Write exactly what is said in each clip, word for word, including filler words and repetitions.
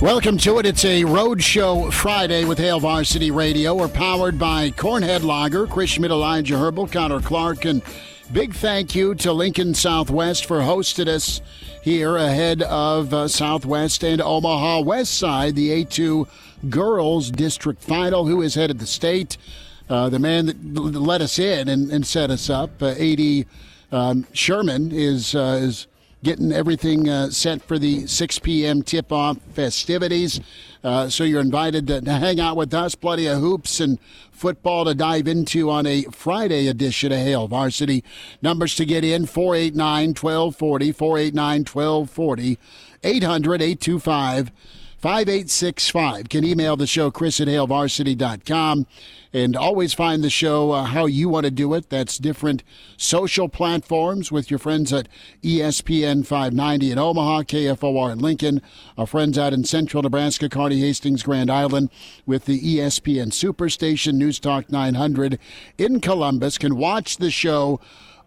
Welcome to it. It's a Roadshow Friday with Hail Varsity Radio. We're powered by Cornhead Lager, Chris Schmidt, Elijah Herbel, Connor Clark, and big thank you to Lincoln Southwest for hosting us here ahead of uh, Southwest and Omaha Westside, the A two Girls District Final. Who is head of the state? Uh, the man that let us in and, and set us up, uh, A D um, Sherman, is uh, is. getting everything uh, set for the six p.m. tip-off festivities. Uh, so you're invited to, to hang out with us. Plenty of hoops and football to dive into on a Friday edition of Hail Varsity. Numbers to get in, four eight nine, one two four oh, eight hundred, eight two five, five eight six five. Can email the show, Chris at hail varsity dot com. And always find the show uh, how you want to do it. That's different social platforms with your friends at E S P N five ninety in Omaha, K F O R in Lincoln, our friends out in central Nebraska, Kearney, Hastings, Grand Island, with the E S P N Superstation, News Talk nine hundred in Columbus. Can watch the show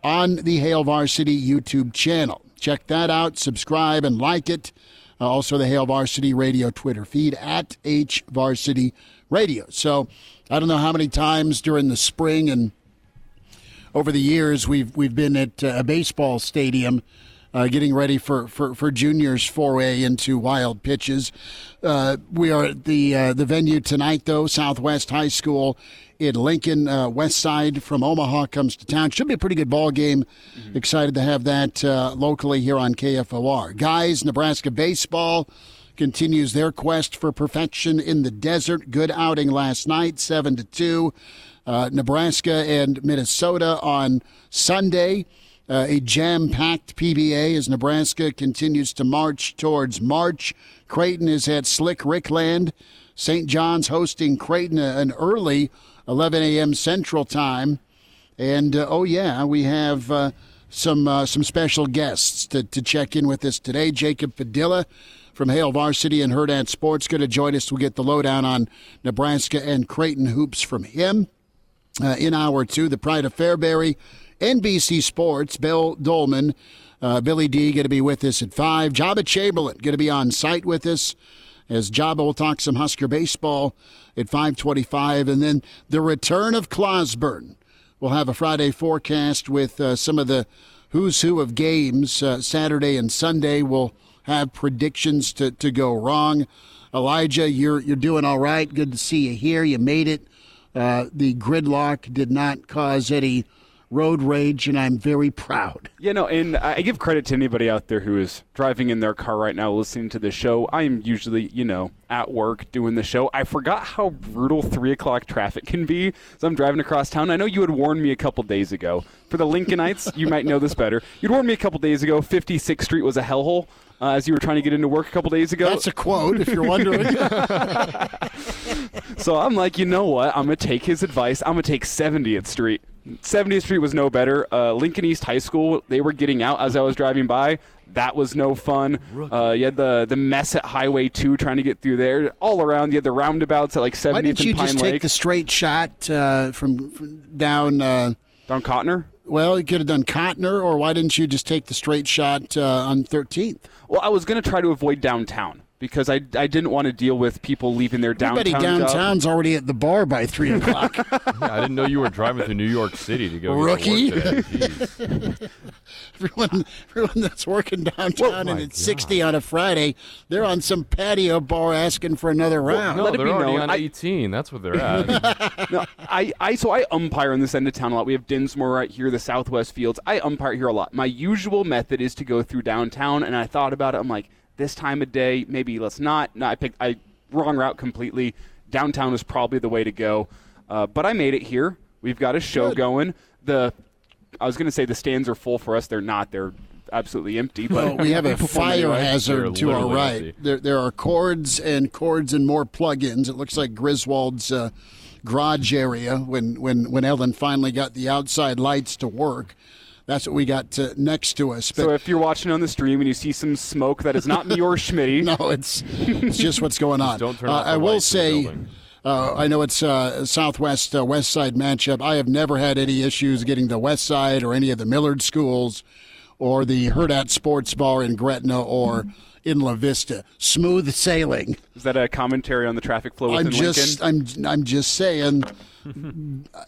on the Hail Varsity YouTube channel. Check that out. Subscribe and like it. Uh, also, the Hail Varsity Radio Twitter feed at HVarsity Radio. So, I don't know how many times during the spring and over the years we've we've been at a baseball stadium uh, getting ready for, for, for juniors' foray into wild pitches. Uh, we are at the uh, the venue tonight, though, Southwest High School in Lincoln. Uh, Westside from Omaha comes to town. Should be a pretty good ball game. Mm-hmm. Excited to have that uh, locally here on K F O R. Guys, Nebraska baseball continues their quest for perfection in the desert. Good outing last night, seven to two. Uh, Nebraska and Minnesota on Sunday. Uh, a jam-packed P B A as Nebraska continues to march towards March. Creighton is at Slick Rick Land. Saint John's hosting Creighton, an early eleven a.m. Central time. And, uh, oh, yeah, we have uh, some uh, some special guests to, to check in with us today. Jacob Padilla from Hail Varsity and Hurrdat Sports going to join us. We'll get the lowdown on Nebraska and Creighton hoops from him. Uh, in hour two, the Pride of Fairbury, N B C Sports, Bill Doleman, uh, Billy D going to be with us at five. Joba Chamberlain going to be on site with us as Joba will talk some Husker baseball at five twenty-five. And then the return of Clausborne. We'll have a Friday forecast with uh, some of the who's who of games uh, Saturday and Sunday. We'll have predictions to, to go wrong. Elijah, you're you're doing all right. Good to see you here. You made it. Uh, the gridlock did not cause any road rage, and I'm very proud. You know, and I give credit to anybody out there who is driving in their car right now listening to the show. I am usually, you know, at work doing the show. I forgot how brutal three o'clock traffic can be, so I'm driving across town. I know you had warned me a couple days ago. For the Lincolnites, you might know this better. You'd warned me a couple days ago fifty-sixth Street was a hellhole. Uh, as you were trying to get into work a couple days ago. That's a quote, if you're wondering. So I'm like, you know what? I'm going to take his advice. I'm going to take seventieth Street. seventieth Street was no better. Uh, Lincoln East High School, they were getting out as I was driving by. That was no fun. Uh, you had the, the mess at Highway two trying to get through there. All around, you had the roundabouts at like seventieth and Pine Lake. Why didn't you just take the straight shot uh, from, from down... Uh, down Cotner? Well, you could have done Cotner, or why didn't you just take the straight shot uh, on thirteenth? Well, I was going to try to avoid downtown. because I, I didn't want to deal with people leaving their downtown. Everybody downtown's up. Already at the bar by three o'clock. Yeah, I didn't know you were driving through New York City to go. Rookie. To everyone, everyone that's working downtown oh and it's God. sixty on a Friday, they're on some patio bar asking for another round. Well, no, Let they're it be already known. on I, eighteen. That's what they're at. no, I, I so I umpire on this end of town a lot. We have Dinsmore right here, the Southwest Fields. I umpire here a lot. My usual method is to go through downtown, and I thought about it. I'm like, this time of day, maybe let's not. No, I picked I wrong route completely. Downtown is probably the way to go, uh, but I made it here. We've got a show Good. going. The I was going to say the stands are full for us. They're not. They're absolutely empty. But well, we have a fire hazard to our right. There, there are cords and cords and more plug-ins. It looks like Griswold's uh, garage area when when when Ellen finally got the outside lights to work. That's what we got to, next to us. But so if you're watching on the stream and you see some smoke, that is not me or Schmitty. No, it's it's just what's going on. Don't turn uh, I will say, uh, I know it's a Southwest uh, West Side matchup. I have never had any issues getting to West Side or any of the Millard schools or the Hurrdat Sports Bar in Gretna or in La Vista. Smooth sailing. Is that a commentary on the traffic flow within I'm just, Lincoln? I'm, I'm just saying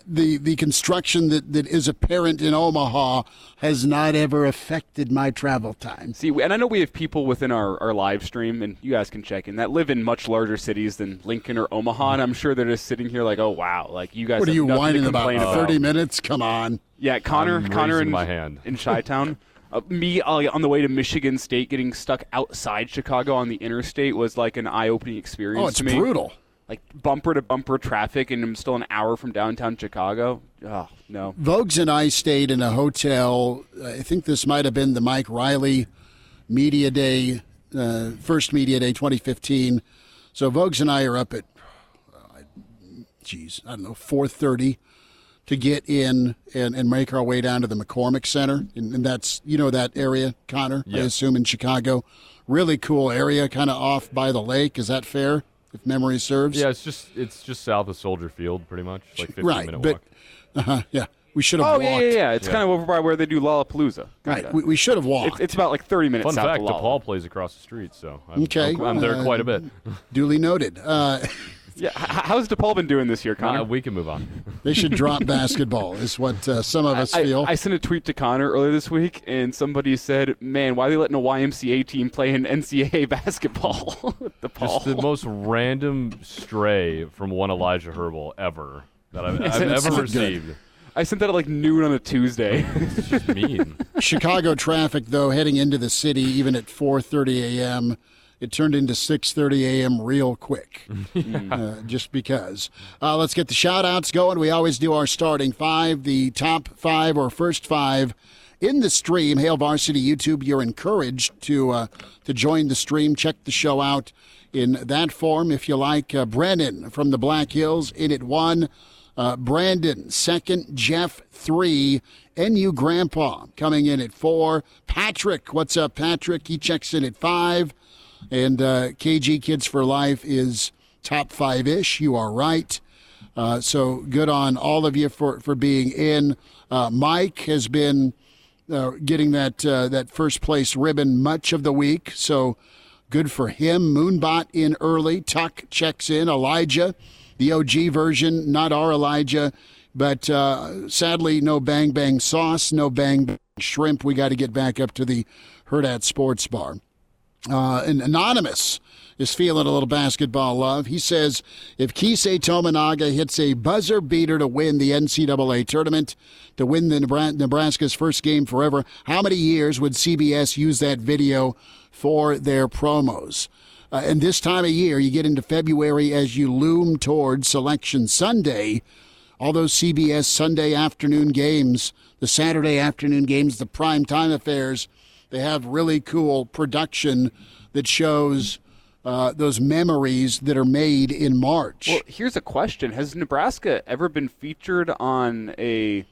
the the construction that, that is apparent in Omaha has not ever affected my travel time. See, and I know we have people within our, our live stream, and you guys can check in, that live in much larger cities than Lincoln or Omaha, and I'm sure they're just sitting here like, oh, wow, like you guys what have are you whining about? about? thirty minutes? Come on. Yeah, Connor, I'm Connor in, my hand. in Chi-Town. Uh, me uh, on the way to Michigan State getting stuck outside Chicago on the interstate was like an eye-opening experience. Oh, it's to me. brutal. Like bumper-to-bumper traffic, and I'm still an hour from downtown Chicago. Oh, no. Voges and I stayed in a hotel. I think this might have been the Mike Riley Media Day, uh, first Media Day twenty fifteen. So Voges and I are up at, geez, I don't know, four thirty. To get in and, and make our way down to the McCormick Center. And, and that's, you know, that area, Connor, yeah. I assume, in Chicago. Really cool area, kind of off by the lake. Is that fair, if memory serves? Yeah, it's just it's just south of Soldier Field, pretty much, like fifteen-minute right, walk. Uh-huh, yeah, we should have oh, walked. Oh, yeah, yeah, yeah. It's yeah. kind of over by where they do Lollapalooza. Right, we, we should have walked. It's, it's about like thirty minutes Fun south fact, of Lollapalooza. DePaul plays across the street, so I'm, okay. I'm, I'm there uh, quite a bit. Duly noted. Uh Yeah, how's DePaul been doing this year, Connor? Uh, we can move on. They should drop basketball is what uh, some of us I, feel. I, I sent a tweet to Connor earlier this week, and somebody said, man, why are they letting a Y M C A team play in N C A A basketball? DePaul. Just the most random stray from one Elijah Herbal ever that I've, I've ever received. Good. I sent that at like noon on a Tuesday. It's just mean. Chicago traffic, though, heading into the city, even at four thirty a.m., it turned into six thirty a.m. real quick, yeah. uh, just because. Uh, let's get the shout-outs going. We always do our starting five, the top five or first five in the stream. Hail Varsity YouTube, you're encouraged to uh, to join the stream. Check the show out in that form if you like. Uh, Brennan from the Black Hills in at one. Uh, Brandon, second. Jeff, three. N U Grandpa coming in at four. Patrick, what's up, Patrick? He checks in at five. And uh, K G Kids for Life is top five-ish. You are right. Uh, so good on all of you for, for being in. Uh, Mike has been uh, getting that uh, that first-place ribbon much of the week, so good for him. Moonbot in early. Tuck checks in. Elijah, the O G version, not our Elijah, but uh, sadly no Bang Bang Sauce, no Bang Bang Shrimp. We got to get back up to the Hurrdat Sports Bar. Uh, and Anonymous is feeling a little basketball love. He says, if Keisei Tominaga hits a buzzer beater to win the N C A A tournament, to win the Nebraska's first game forever, how many years would C B S use that video for their promos? Uh, and this time of year, you get into February as you loom toward Selection Sunday. All those C B S Sunday afternoon games, the Saturday afternoon games, the primetime affairs, they have really cool production that shows uh, those memories that are made in March. Well, here's a question. Has Nebraska ever been featured on a,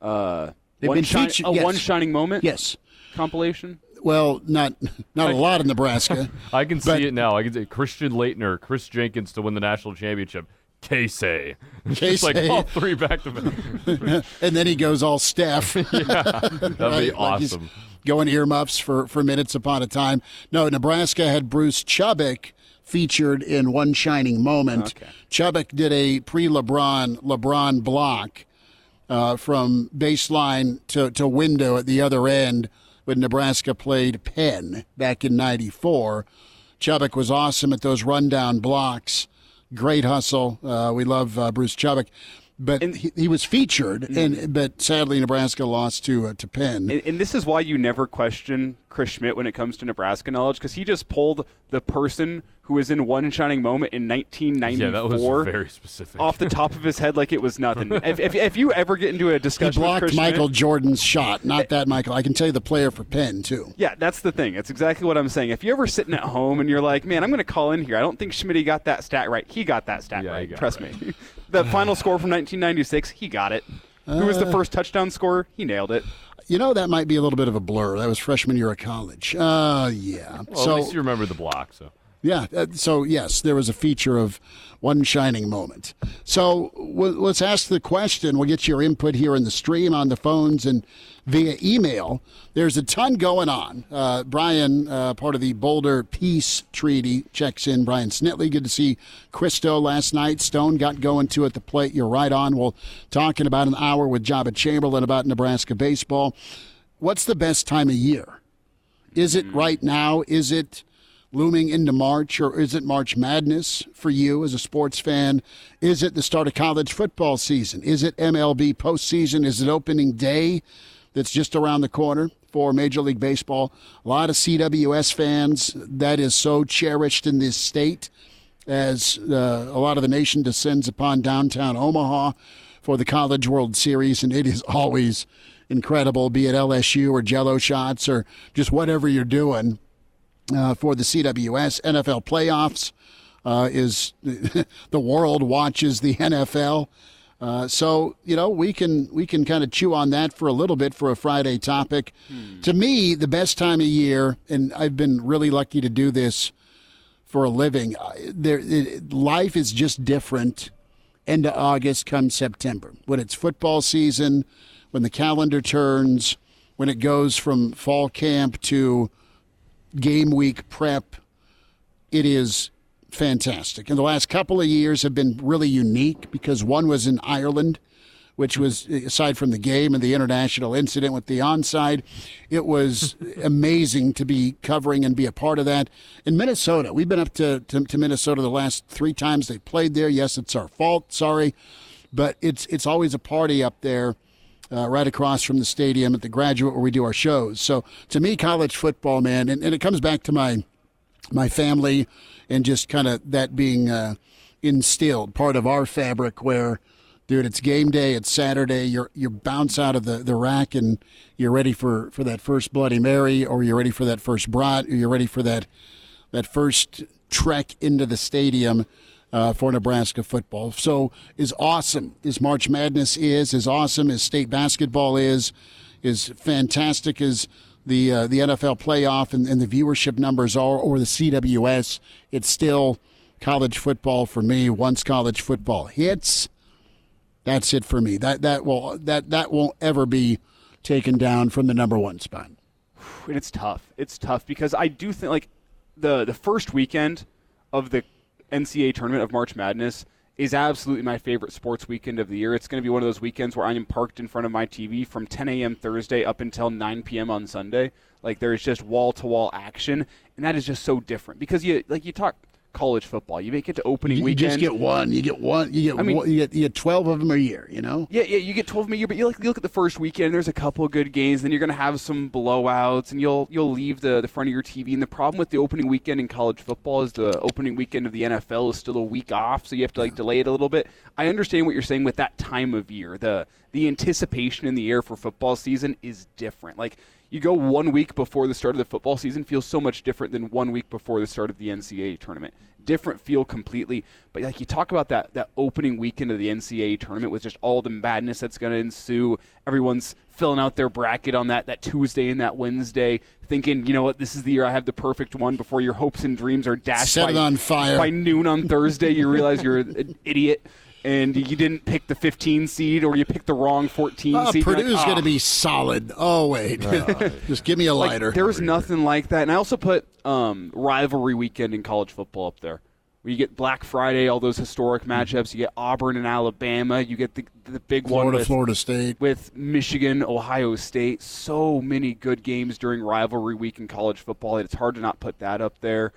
uh, one, shi- featured, a yes. one Shining Moment yes. compilation? Well, not not I, a lot in Nebraska. I can see but, it now. I can see Christian Laettner, Chris Jenkins to win the national championship. Keisei. It's just like all three back to back. And then he goes all Steph. Yeah, that'd right? be awesome. Like going earmuffs for, for minutes upon a time. No, Nebraska had Bruce Chubbuck featured in One Shining Moment. Okay. Chubbuck did a pre-LeBron, LeBron block uh, from baseline to, to window at the other end when Nebraska played Penn back in ninety-four. Chubbuck was awesome at those rundown blocks. Great hustle. Uh, we love uh, Bruce Chubbuck. But and, he, he was featured, and but sadly Nebraska lost to uh, to Penn. And, and this is why you never question Chris Schmidt when it comes to Nebraska knowledge, because he just pulled the person who was in One Shining Moment in nineteen ninety-four. Yeah, that was very specific. Off the top of his head like it was nothing. if, if, if you ever get into a discussion with Chris Schmidt. He blocked Michael Jordan's shot. Not that Michael. I can tell you the player for Penn, too. Yeah, that's the thing. That's exactly what I'm saying. If you're ever sitting at home and you're like, man, I'm going to call in here. I don't think Schmidt got that stat right. He got that stat yeah, right. Trust right. me. The final score from nineteen ninety-six, he got it. Uh, Who was the first touchdown scorer? He nailed it. You know, that might be a little bit of a blur. That was freshman year of college. Uh, yeah. Well, so, at least you remember the block. So yeah. Uh, so, yes, there was a feature of One Shining Moment. So w- let's ask the question. We'll get your input here in the stream, on the phones, and via email. There's a ton going on. Uh, Brian, uh, part of the Boulder Peace Treaty, checks in. Brian Snitley, good to see Christo last night. Stone got going too at the plate. You're right on. We'll talk in about an hour with Joba Chamberlain about Nebraska baseball. What's the best time of year? Is it right now? Is it looming into March, or is it March Madness for you as a sports fan? Is it the start of college football season? Is it M L B postseason? Is it opening day? That's just around the corner for Major League Baseball. A lot of C W S fans. That is so cherished in this state as uh, a lot of the nation descends upon downtown Omaha for the College World Series, and it is always incredible, be it L S U or Jello shots or just whatever you're doing uh, for the C W S. N F L playoffs uh, is the world watches the N F L. Uh, so, you know, we can we can kind of chew on that for a little bit for a Friday topic. Hmm. To me, the best time of year, and I've been really lucky to do this for a living, there it, life is just different end of August come September. When it's football season, when the calendar turns, when it goes from fall camp to game week prep, it is fantastic. And the last couple of years have been really unique because one was in Ireland, which was, aside from the game and the international incident with the onside, it was amazing to be covering and be a part of that. In Minnesota, we've been up to, to, to Minnesota the last three times they played there. Yes, it's our fault. Sorry. But it's, it's always a party up there uh, right across from the stadium at the Graduate where we do our shows. So to me, college football, man, and, and it comes back to my my family and just kind of that being uh, instilled, part of our fabric where, dude, it's game day, it's Saturday, you're you bounce out of the, the rack and you're ready for, for that first Bloody Mary, or you're ready for that first brat, or you're ready for that that first trek into the stadium uh, for Nebraska football. So as awesome as March Madness is, as awesome as state basketball is, as fantastic as the uh, the N F L playoff and, and the viewership numbers are, or the C W S, it's still college football for me. Once college football hits, that's it for me. That that will that that won't ever be taken down from the number one spot. And it's tough. It's tough because I do think like the the first weekend of the N C double A tournament of March Madness is absolutely my favorite sports weekend of the year. It's going to be one of those weekends where I am parked in front of my T V from ten a.m. Thursday up until nine p.m. on Sunday. Like, there is just wall-to-wall action, and that is just so different. Because, you like, you talk college football. You make it to opening you weekend. You just get one. You get one. You get, I mean, one, you get you get twelve of them a year, you know? Yeah, yeah, you get twelve of them a year, but you, like, you look at the first weekend, there's a couple of good games, then you're going to have some blowouts, and you'll you'll leave the, the front of your T V. And the problem with the opening weekend in college football is the opening weekend of the N F L is still a week off, so you have to, like, delay it a little bit. I understand what you're saying with that time of year. The, the anticipation in the air for football season is different. Like, you go one week before the start of the football season feels so much different than one week before the start of the N C double A tournament. Different feel completely. But like you talk about that that opening weekend of the N C double A tournament with just all the madness that's going to ensue. Everyone's filling out their bracket on that that Tuesday and that Wednesday, thinking, you know what, this is the year I have the perfect one before your hopes and dreams are dashed by, on fire. By noon on Thursday. You realize you're an idiot and you didn't pick the fifteen seed or you picked the wrong fourteen uh, seed. Purdue's like, oh. going to be solid. Oh, wait. Uh, Just give me a lighter. Like, there's nothing like that. And I also put um, rivalry weekend in college football up there. Where you get Black Friday, all those historic matchups. You get Auburn and Alabama. You get the the big Florida, one with Florida State, with Michigan, Ohio State. So many good games during rivalry week in college football. It's hard to not put that up there.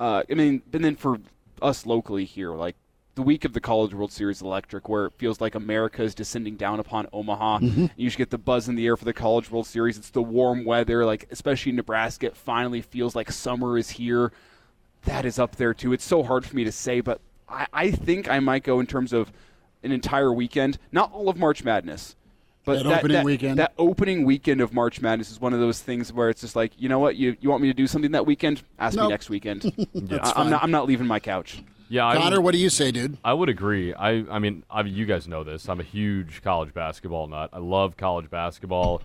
Uh, I mean, and then for us locally here, like the week of the College World Series electric, where it feels like America is descending down upon Omaha. Mm-hmm. You just get the buzz in the air for the College World Series. It's the warm weather, like especially in Nebraska. It finally feels like summer is here. That is up there, too. It's so hard for me to say, but I, I think I might go in terms of an entire weekend. Not all of March Madness, but that, that, opening, that, weekend. that opening weekend of March Madness is one of those things where it's just like, you know what, you you want me to do something that weekend? Ask nope. me next weekend. yeah. I, I'm, not, I'm not leaving my couch. Yeah, Connor, would, what do you say, dude? I would agree. I, I mean, I, you guys know this. I'm a huge college basketball nut. I love college basketball.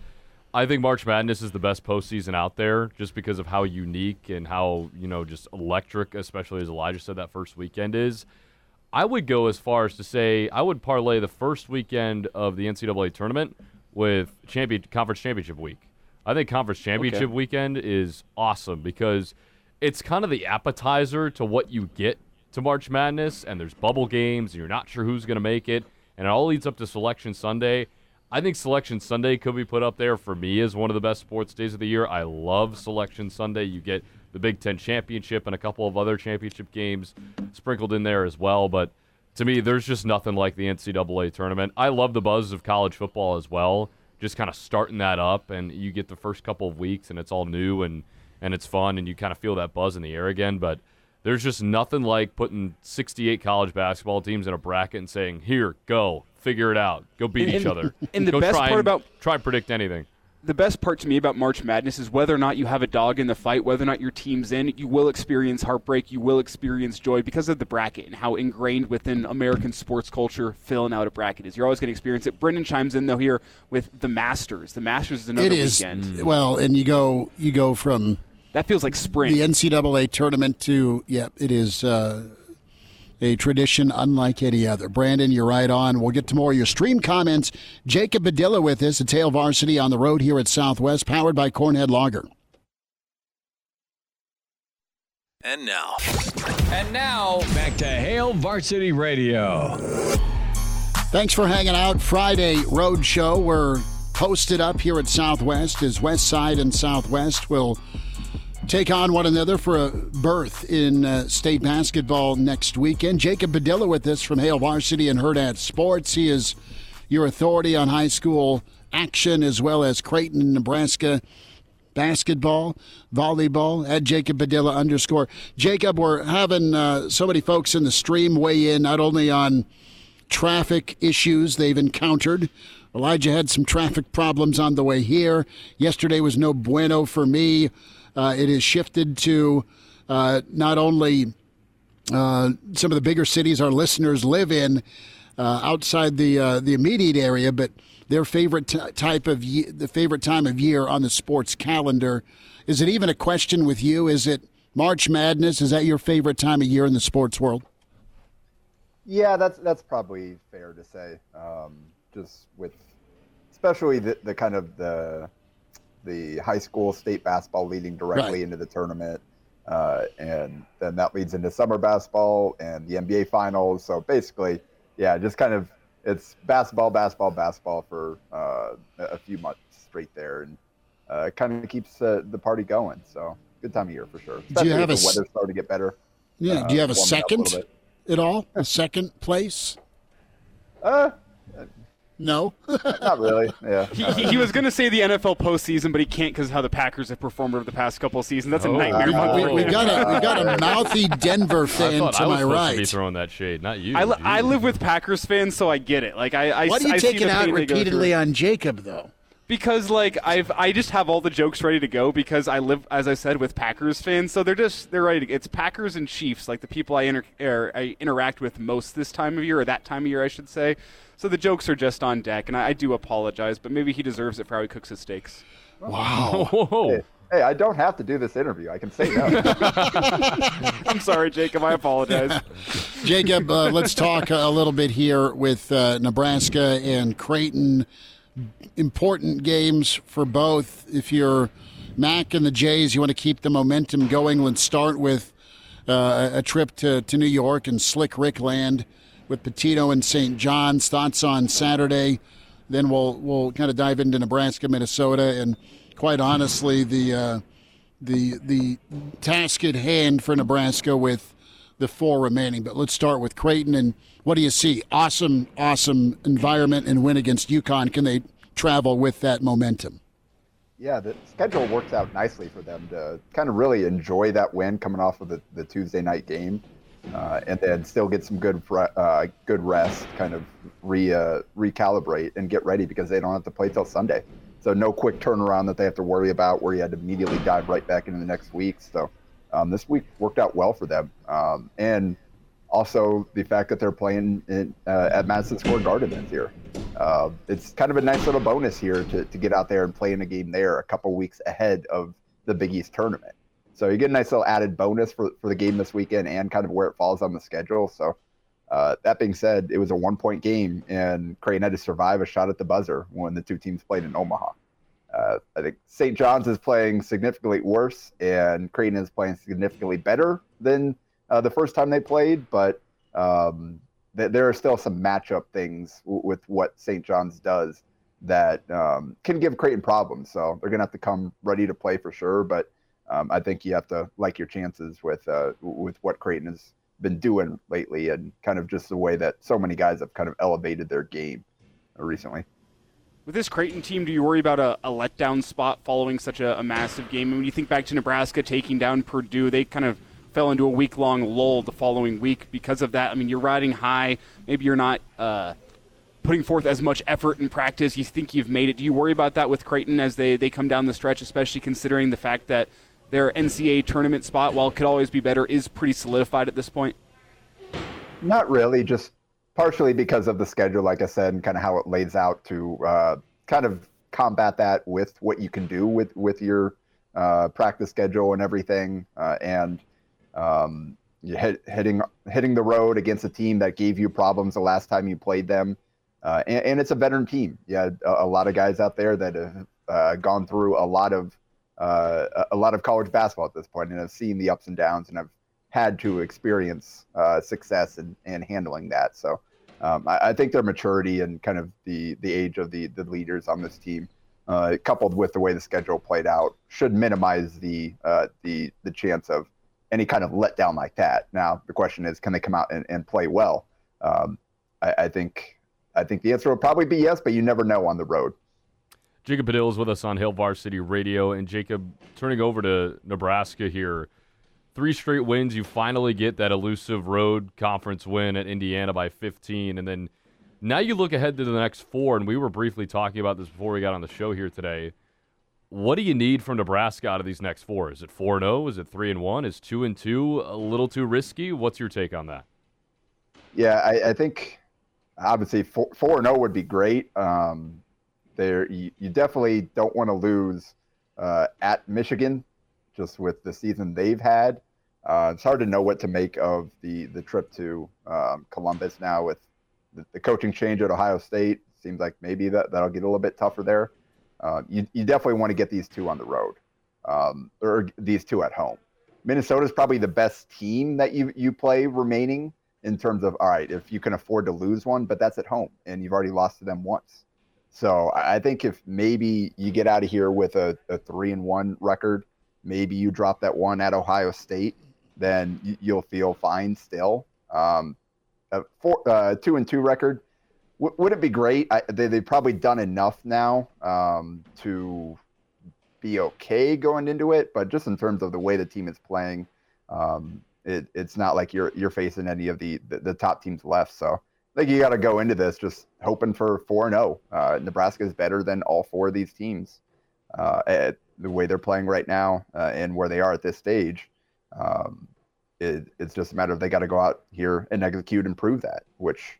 I think March Madness is the best postseason out there just because of how unique and how, you know, just electric, especially as Elijah said, that first weekend is. I would go as far as to say I would parlay the first weekend of the N C double A tournament with champion, conference championship week. I think conference championship okay. weekend is awesome because it's kind of the appetizer to what you get to March Madness, and there's bubble games, and you're not sure who's going to make it, and it all leads up to Selection Sunday. I think Selection Sunday could be put up there for me as one of the best sports days of the year. I love Selection Sunday. You get the Big Ten championship and a couple of other championship games sprinkled in there as well. But to me, there's just nothing like the N C double A tournament. I love the buzz of college football as well, just kind of starting that up. And you get the first couple of weeks, and it's all new, and, and it's fun, and you kind of feel that buzz in the air again. But there's just nothing like putting sixty-eight college basketball teams in a bracket and saying, here, go. Figure it out. Go beat and, each other. And the Go best try part and, about try and predict anything. The best part to me about March Madness is whether or not you have a dog in the fight, whether or not your team's in, you will experience heartbreak, you will experience joy because of the bracket and how ingrained within American sports culture filling out a bracket is. You're always going to experience it. Brendan chimes in though here with the Masters. The Masters is another it is, weekend. Well, and you go you go from that feels like spring. The N C double A tournament to yeah, it is. Uh, A tradition unlike any other. Brandon, you're right on. We'll get to more of your stream comments. Jacob Padilla with us at Hale Varsity on the road here at Southwest, powered by Cornhead Lager. And now. And now, back to Hale Varsity Radio. Thanks for hanging out. Friday Road Show. We're posted up here at Southwest as Westside and Southwest will take on one another for a berth in uh, state basketball next weekend. Jacob Padilla with us from Hale Varsity and Hurrdat Sports. He is your authority on high school action as well as Creighton and Nebraska basketball, volleyball, at Jacob Padilla underscore. Jacob, we're having uh, so many folks in the stream weigh in not only on traffic issues they've encountered. Elijah had some traffic problems on the way here. Yesterday was no bueno for me. Uh, it has shifted to uh, not only uh, some of the bigger cities our listeners live in uh, outside the uh, the immediate area, but their favorite t- type of ye- the favorite time of year on the sports calendar. Is it even a question with you? Is it March Madness? Is that your favorite time of year in the sports world? Yeah, that's that's probably fair to say. Um, just with especially the, the kind of the. the high school state basketball leading directly right. into the tournament. Uh, and then that leads into summer basketball and the N B A finals. So basically, yeah, just kind of it's basketball, basketball, basketball for uh, a few months straight there. And uh, it kind of keeps uh, the party going. So good time of year for sure. Especially do you have a, the weather's starting to get better. Yeah. Uh, do you have a second at all? A second place? Uh, No. Not really, yeah. He, he, he was going to say the N F L postseason, but he can't because of how the Packers have performed over the past couple of seasons. That's a oh, nightmare. Uh, we, we, got a, we got a mouthy Denver fan I to I my right. I be throwing that shade, not you. I, li- I live with Packers fans, so I get it. Like I, I, What are you I taking out repeatedly on Jacob, though? because like I've I just have all the jokes ready to go because I live, as I said, with Packers fans, so they're just they're ready to go. It's Packers and Chiefs, like the people I inter- er, I interact with most this time of year, or that time of year I should say. So the jokes are just on deck, and I, I do apologize, but maybe he deserves it for how he cooks his steaks. Wow. Whoa. Hey, I don't have to do this interview. I can say no. I'm sorry, Jacob. I apologize. Jacob, uh, let's talk a little bit here with uh, Nebraska and Creighton. Important games for both. If you're Mac and the Jays, you want to keep the momentum going. Let's start with uh, a trip to, to New York and Slick Rick land with Pitino and Saint John's. Thoughts on Saturday. Then we'll we'll kind of dive into Nebraska, Minnesota, and quite honestly, the uh, the the task at hand for Nebraska with the four remaining. But let's start with Creighton. And what do you see? Awesome, awesome environment and win against UConn. Can they travel with that momentum? Yeah, the schedule works out nicely for them to kind of really enjoy that win coming off of the, the Tuesday night game, uh, and then still get some good uh, good rest, kind of re uh, recalibrate and get ready because they don't have to play till Sunday. So no quick turnaround that they have to worry about where you had to immediately dive right back into the next week. So um, this week worked out well for them. Um, and also the fact that they're playing in, uh, at Madison Square Garden this year. Uh, it's kind of a nice little bonus here to, to get out there and play in a game there a couple weeks ahead of the Big East tournament. So you get a nice little added bonus for, for the game this weekend and kind of where it falls on the schedule. So Uh, that being said, it was a one-point game, and Creighton had to survive a shot at the buzzer when the two teams played in Omaha. Uh, I think Saint John's is playing significantly worse, and Creighton is playing significantly better than uh, the first time they played, but um, th- there are still some matchup things w- with what Saint John's does that um, can give Creighton problems. So they're going to have to come ready to play for sure, but um, I think you have to like your chances with uh, with what Creighton is been doing lately and kind of just the way that so many guys have kind of elevated their game recently. With this Creighton team, do you worry about a, a letdown spot following such a, a massive game? And when you think back to Nebraska taking down Purdue, they kind of fell into a week-long lull the following week because of that. I mean, you're riding high. Maybe you're not uh, putting forth as much effort in practice. You think you've made it. Do you worry about that with Creighton as they, they come down the stretch, especially considering the fact that their N C A A tournament spot, while it could always be better, is pretty solidified at this point? Not really, just partially because of the schedule, like I said, and kind of how it lays out to uh, kind of combat that with what you can do with, with your uh, practice schedule and everything. Uh, and um, you hit, hitting, hitting the road against a team that gave you problems the last time you played them. Uh, and, and it's a veteran team. Yeah, a, a lot of guys out there that have uh, gone through a lot of Uh, a lot of college basketball at this point, and I've seen the ups and downs, and I've had to experience uh, success in, in handling that. So um, I, I think their maturity and kind of the, the age of the, the leaders on this team, uh, coupled with the way the schedule played out, should minimize the uh, the the chance of any kind of letdown like that. Now the question is, can they come out and, and play well? Um, I, I think I think the answer will probably be yes, but you never know on the road. Jacob Padilla is with us on Hail Varsity Radio. And, Jacob, turning over to Nebraska here, three straight wins. You finally get that elusive road conference win at Indiana by fifteen. And then now you look ahead to the next four, and we were briefly talking about this before we got on the show here today. What do you need from Nebraska out of these next four? Is it four and oh? Is it three and one? Is two and two a little too risky? What's your take on that? Yeah, I, I think obviously four and oh would be great. Um There, you, you definitely don't want to lose uh, at Michigan, just with the season they've had. Uh, it's hard to know what to make of the, the trip to um, Columbus now with the, the coaching change at Ohio State. Seems like maybe that, that'll get a little bit tougher there. Uh, you, you definitely want to get these two on the road, um, or these two at home. Minnesota's probably the best team that you, you play remaining in terms of, all right, if you can afford to lose one, but that's at home, and you've already lost to them once. So I think if maybe you get out of here with a, a three and one record, maybe you drop that one at Ohio State, then you, you'll feel fine still. Um, a four, uh, two and two record w- would it be great? I, they they've probably done enough now um, to be okay going into it, but just in terms of the way the team is playing, um, it, it's not like you're you're facing any of the, the the top teams left. So I think you got to go into this just hoping for four and oh. Uh, Nebraska is better than all four of these teams uh, at the way they're playing right now uh, and where they are at this stage. Um, it, it's just a matter of they got to go out here and execute and prove that, which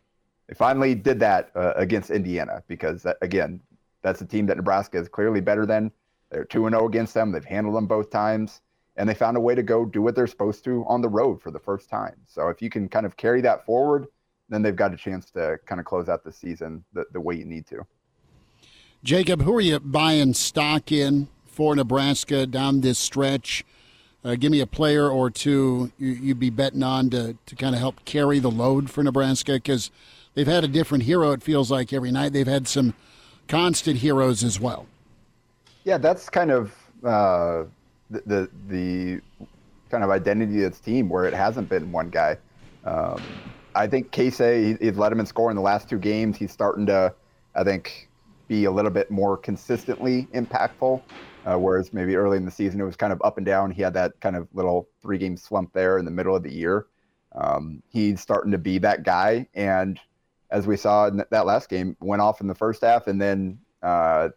they finally did that uh, against Indiana because, that, again, that's a team that Nebraska is clearly better than. They're two and oh against them. They've handled them both times. And they found a way to go do what they're supposed to on the road for the first time. So if you can kind of carry that forward, then they've got a chance to kind of close out the season the, the way you need to. Jacob, who are you buying stock in for Nebraska down this stretch? Uh, give me a player or two you, you'd be betting on to, to kind of help carry the load for Nebraska, because they've had a different hero, it feels like, every night. They've had some constant heroes as well. Yeah, that's kind of uh, the, the the kind of identity of this team, where it hasn't been one guy. Um, I think Keisei, he's let him in score in the last two games. He's starting to, I think, be a little bit more consistently impactful, uh, whereas maybe early in the season it was kind of up and down. He had that kind of little three-game slump there in the middle of the year. Um, he's starting to be that guy, and as we saw in that last game, went off in the first half and then uh,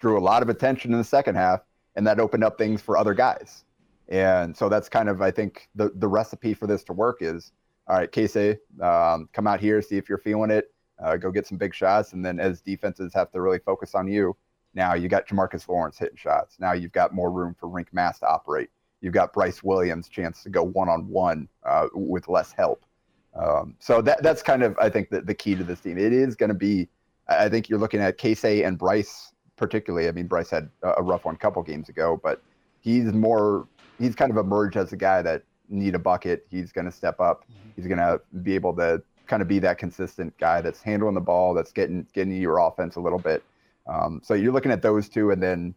drew a lot of attention in the second half, and that opened up things for other guys. And so that's kind of, I think, the, the recipe for this to work is, all right, Keisei, um, come out here, see if you're feeling it, uh, go get some big shots. And then as defenses have to really focus on you, now you got Jamarcus Lawrence hitting shots. Now you've got more room for Rink Mass to operate. You've got Bryce Williams' chance to go one-on-one uh, with less help. Um, so that that's kind of, I think, the, the key to this team. It is going to be, I think you're looking at Keisei and Bryce particularly. I mean, Bryce had a rough one a couple games ago, but he's more, he's kind of emerged as a guy that need a bucket. He's going to step up. He's going to be able to kind of be that consistent guy that's handling the ball, that's getting getting your offense a little bit. Um, so you're looking at those two, and then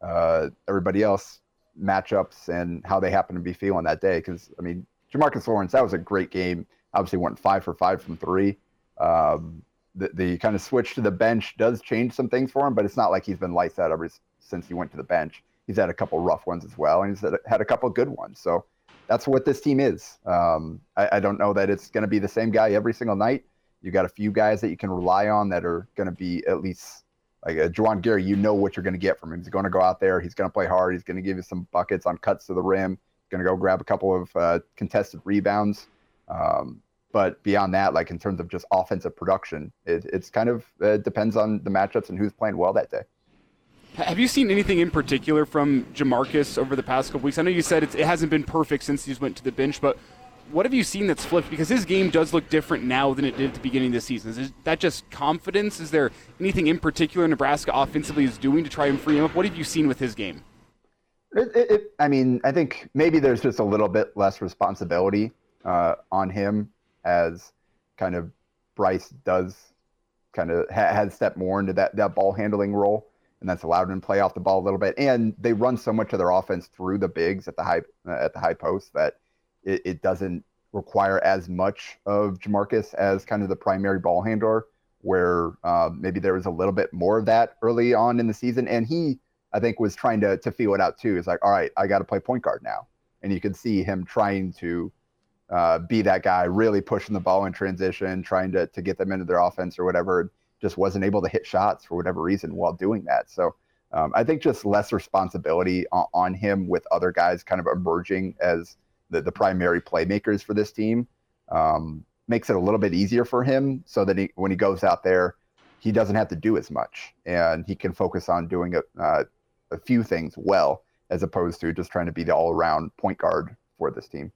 uh, everybody else matchups and how they happen to be feeling that day. Because I mean, Jamarcus Lawrence, that was a great game. Obviously, went five for five from three. Um, the the kind of switch to the bench does change some things for him, but it's not like he's been lights out ever since he went to the bench. He's had a couple rough ones as well, and he's had a, had a couple good ones. So that's what this team is. Um, I, I don't know that it's going to be the same guy every single night. You got a few guys that you can rely on that are going to be at least like a Juwan Gary. You know what you're going to get from him. He's going to go out there. He's going to play hard. He's going to give you some buckets on cuts to the rim. He's going to go grab a couple of uh, contested rebounds. Um, but beyond that, like in terms of just offensive production, it, it's kind of it depends on the matchups and who's playing well that day. Have you seen anything in particular from Jamarcus over the past couple weeks? I know you said it's, it hasn't been perfect since he's went to the bench, but what have you seen that's flipped? Because his game does look different now than it did at the beginning of the season. Is that just confidence? Is there anything in particular Nebraska offensively is doing to try and free him up? What have you seen with his game? It, it, it, I mean, I think maybe there's just a little bit less responsibility uh, on him as kind of Bryce does kind of ha- has stepped more into that, that ball handling role. And that's allowed him to play off the ball a little bit. And they run so much of their offense through the bigs at the high at the high post that it, it doesn't require as much of Jamarcus as kind of the primary ball handler, where uh, maybe there was a little bit more of that early on in the season. And he, I think, was trying to to feel it out too. It's like, all right, I got to play point guard now. And you can see him trying to uh, be that guy, really pushing the ball in transition, trying to to get them into their offense or whatever. Just wasn't able to hit shots for whatever reason while doing that. So um, I think just less responsibility on, on him with other guys kind of emerging as the, the primary playmakers for this team um, makes it a little bit easier for him so that he, when he goes out there, he doesn't have to do as much and he can focus on doing a, uh, a few things well, as opposed to just trying to be the all-around point guard for this team.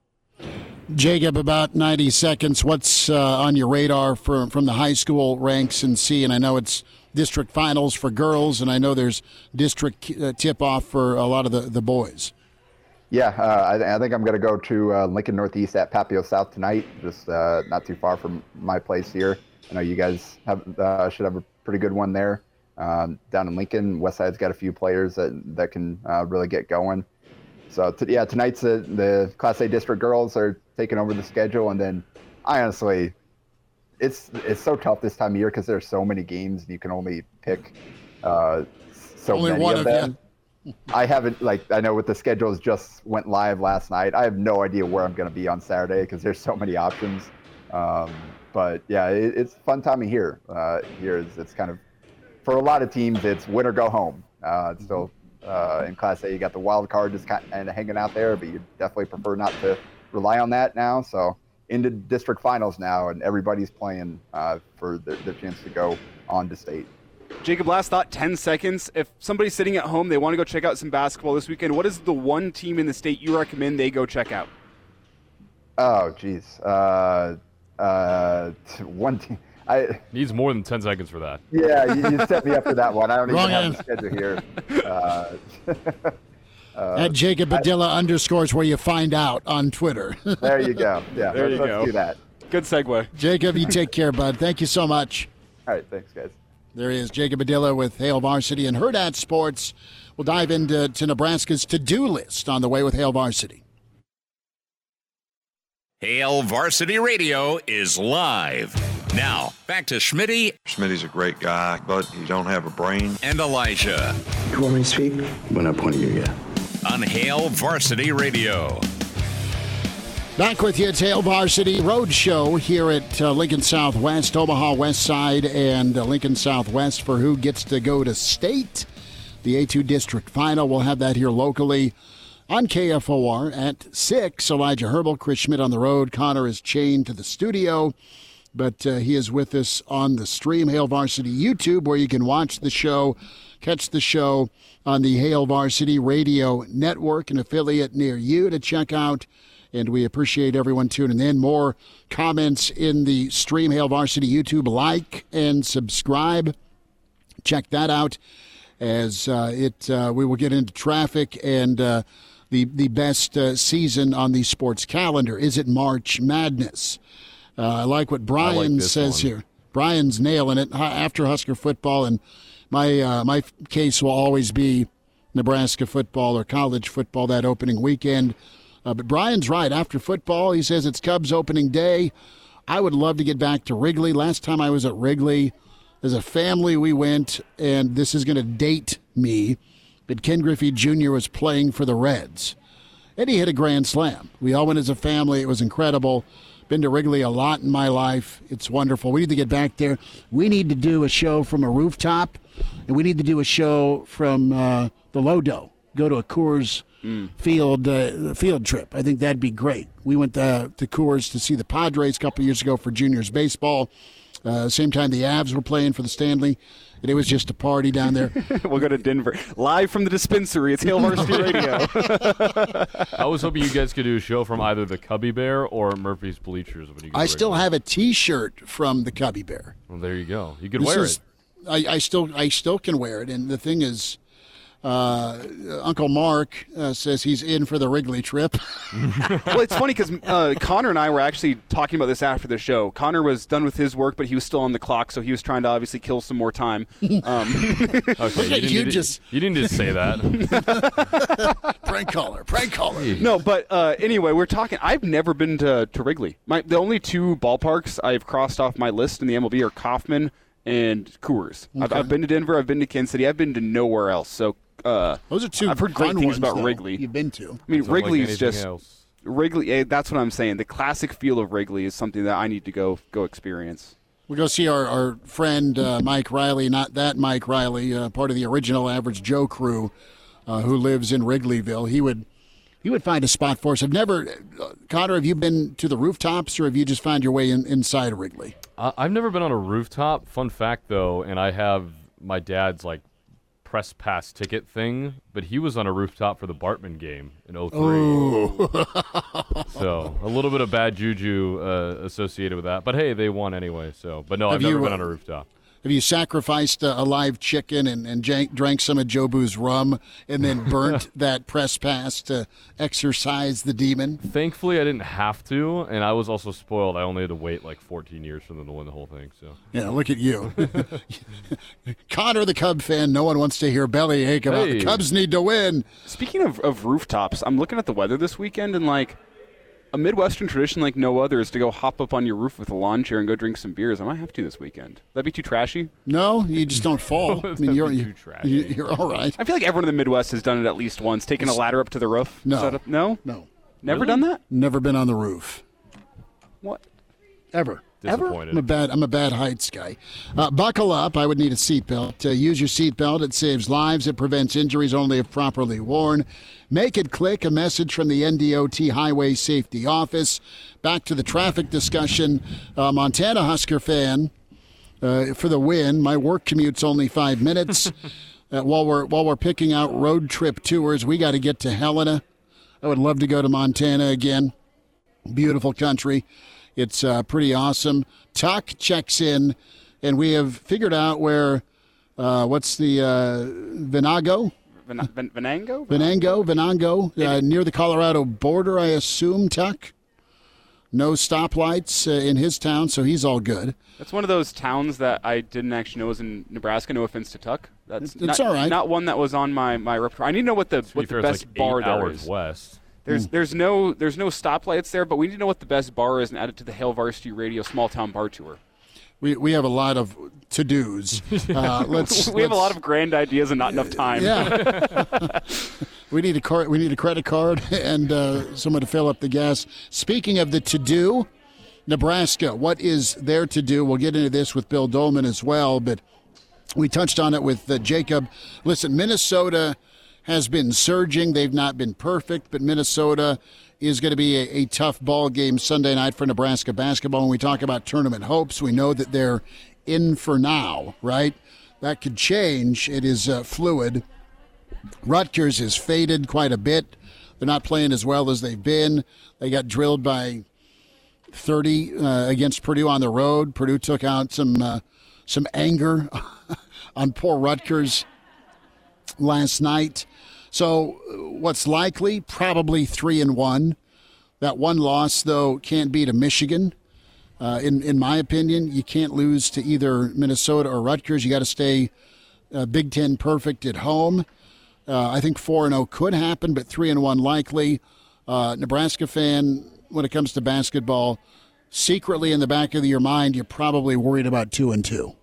Jacob, about ninety seconds. What's uh, on your radar from from the high school ranks in C? And I know it's district finals for girls, and I know there's district uh, tip-off for a lot of the, the boys. Yeah, uh, I, I think I'm going to go to uh, Lincoln Northeast at Papio South tonight, just uh, not too far from my place here. I know you guys have uh, should have a pretty good one there. Um, down in Lincoln, Westside's got a few players that, that can uh, really get going. So, t- yeah, tonight's uh, the Class A district girls are taking over the schedule. And then, I honestly, it's it's so tough this time of year because there's so many games. And you can only pick uh, so only many one of them. I haven't, like, I know with the schedules just went live last night. I have no idea where I'm going to be on Saturday because there's so many options. Um, but yeah, it, it's a fun time of year. Uh, here is it's kind of for a lot of teams, it's win or go home. Uh, it's still uh, in Class A, you got the wild card just kind of hanging out there, but you definitely prefer not to rely on that now. So into district finals now, and everybody's playing uh, for their, their chance to go on to state. Jacob, last thought, ten seconds. If somebody's sitting at home, they want to go check out some basketball this weekend, what is the one team in the state you recommend they go check out? Oh, geez. Uh, uh, one team. I needs more than ten seconds for that. Yeah, you, you set me up for that one. I don't even have the schedule here. Uh, uh, At Jacob Padilla underscores where you find out on Twitter. There you go. Yeah, there let's, you let's go. do that. Good segue. Jacob, you take care, bud. Thank you so much. All right, thanks, guys. There he is, Jacob Padilla with Hale Varsity and Hurrdat Sports. We'll dive into to Nebraska's to-do list on the way with Hale Varsity. Hale Varsity Radio is live. Now, back to Schmitty. Schmitty's a great guy, but he don't have a brain. And Elijah. You want me to speak? When I point at you, yeah. On Hale Varsity Radio. Back with you, it's Hale Varsity Roadshow here at uh, Lincoln Southwest, Omaha Westside, and uh, Lincoln Southwest for who gets to go to state. The A two District Final, we'll have that here locally on K F O R at six. Elijah Herbel, Chris Schmidt on the road. Connor is chained to the studio, but uh, he is with us on the stream, Hale Varsity YouTube, where you can watch the show, catch the show on the Hale Varsity Radio Network, an affiliate near you to check out. And we appreciate everyone tuning in. More comments in the stream, Hale Varsity YouTube. Like and subscribe. Check that out. As uh, it, uh, we will get into traffic and uh, the the best uh, season on the sports calendar. Is it March Madness? Uh, I like what Brian like says one. here. Brian's nailing it after Husker football, and my uh, my case will always be Nebraska football or college football that opening weekend. Uh, but Brian's right. After football, he says it's Cubs opening day. I would love to get back to Wrigley. Last time I was at Wrigley, as a family, we went, and this is going to date me, but Ken Griffey Junior was playing for the Reds, and he hit a grand slam. We all went as a family. It was incredible. Been to Wrigley a lot in my life. It's wonderful. We need to get back there. We need to do a show from a rooftop, and we need to do a show from uh, the Lodo. Go to a Coors Mm. field uh, field trip. I think that'd be great. We went to, to Coors to see the Padres a couple years ago for juniors baseball. Uh, same time the Avs were playing for the Stanley, and it was just a party down there. We'll go to Denver. Live from the dispensary. It's Hale Varsity Radio. I was hoping you guys could do a show from either the Cubby Bear or Murphy's Bleachers. When you I still right have now. a T-shirt from the Cubby Bear. Well, there you go. You could this wear is, it. I, I still I still can wear it, and the thing is, Uh, Uncle Mark uh, says he's in for the Wrigley trip. Well, it's funny because uh, Connor and I were actually talking about this after the show. Connor was done with his work, but he was still on the clock, so he was trying to obviously kill some more time. Um, okay, you, didn't you, just... to, you didn't just say that. Prank caller, prank caller. No, but uh, anyway, we're talking. I've never been to, to Wrigley. My, the only two ballparks I've crossed off my list in the M L B are Kauffman and Coors. Okay. I've, I've been to Denver. I've been to Kansas City. I've been to nowhere else, so Uh, Those are two. I've heard great things about though, Wrigley. You've been to. I mean, Wrigley is like just else. Wrigley. That's what I'm saying. The classic feel of Wrigley is something that I need to go go experience. We'll go see our our friend uh, Mike Riley. Not that Mike Riley, uh, part of the original Average Joe crew, uh, who lives in Wrigleyville. He would he would find a spot for us. I've never, Connor. Have you been to the rooftops, or have you just found your way in, inside of Wrigley? Uh, I've never been on a rooftop. Fun fact though, and I have my dad's like press pass ticket thing, but he was on a rooftop for the Bartman game in oh three. Oh. So a little bit of bad juju uh, associated with that, but hey, they won anyway. So, but no, have I've never you, been on a rooftop. Have you sacrificed a, a live chicken and, and jank, drank some of Jobu's rum and then burnt that press pass to exorcise the demon? Thankfully, I didn't have to, and I was also spoiled. I only had to wait like fourteen years for them to win the whole thing. So yeah, look at you. Connor, the Cub fan, no one wants to hear bellyache about hey. the Cubs need to win. Speaking of, of rooftops, I'm looking at the weather this weekend, and like a Midwestern tradition like no other is to go hop up on your roof with a lawn chair and go drink some beers. I might have to this weekend. That'd be too trashy. No, you just don't fall. I mean, you're, you're, you're, you're all right. I feel like everyone in the Midwest has done it at least once, taking a ladder up to the roof. No. Set up, no? No. Never really? done that? Never been on the roof. What? ever. Disappointed. Ever? I'm a bad, I'm a bad heights guy. Uh, buckle up. I would need a seatbelt. Uh, use your seatbelt. It saves lives. It prevents injuries only if properly worn. Make it click. A message from the N D O T Highway Safety Office. Back to the traffic discussion. Uh, Montana Husker fan uh, for the win. My work commute's only five minutes. uh, while we're while we're picking out road trip tours, we got to get to Helena. I would love to go to Montana again. Beautiful country. It's uh, pretty awesome. Tuck checks in, and we have figured out where, uh, what's the, uh, Venango? Ven- Ven- Venango? Venango, Venango, uh, it, near the Colorado border, I assume, Tuck. No stoplights uh, in his town, so he's all good. That's one of those towns that I didn't actually know was in Nebraska. No offense to Tuck. That's it's not, all right. Not one that was on my, my repertoire. I need to know what the, what the best like bar there is. West. There's there's no there's no stoplights there, but we need to know what the best bar is and add it to the Hale Varsity Radio Small Town Bar Tour. We we have a lot of to-dos. Uh, let's we let's, have a lot of grand ideas and not enough time. Yeah. we need a car, we need a credit card and uh, someone to fill up the gas. Speaking of the to-do, Nebraska, what is there to do? We'll get into this with Bill Doleman as well, but we touched on it with uh, Jacob. Listen, Minnesota has been surging. They've not been perfect, but Minnesota is going to be a, a tough ball game Sunday night for Nebraska basketball. When we talk about tournament hopes, we know that they're in for now, right? That could change. It is uh, fluid. Rutgers is faded quite a bit. They're not playing as well as they've been. They got drilled by thirty uh, against Purdue on the road. Purdue took out some uh, some anger on poor Rutgers last night. So what's likely? Probably three and one. That one loss, though, can't be to Michigan. Uh, in in my opinion, you can't lose to either Minnesota or Rutgers. You got to stay uh, Big Ten perfect at home. Uh, I think four and zero could happen, but three and one likely. Uh, Nebraska fan, when it comes to basketball, secretly in the back of your mind, you're probably worried about two and two.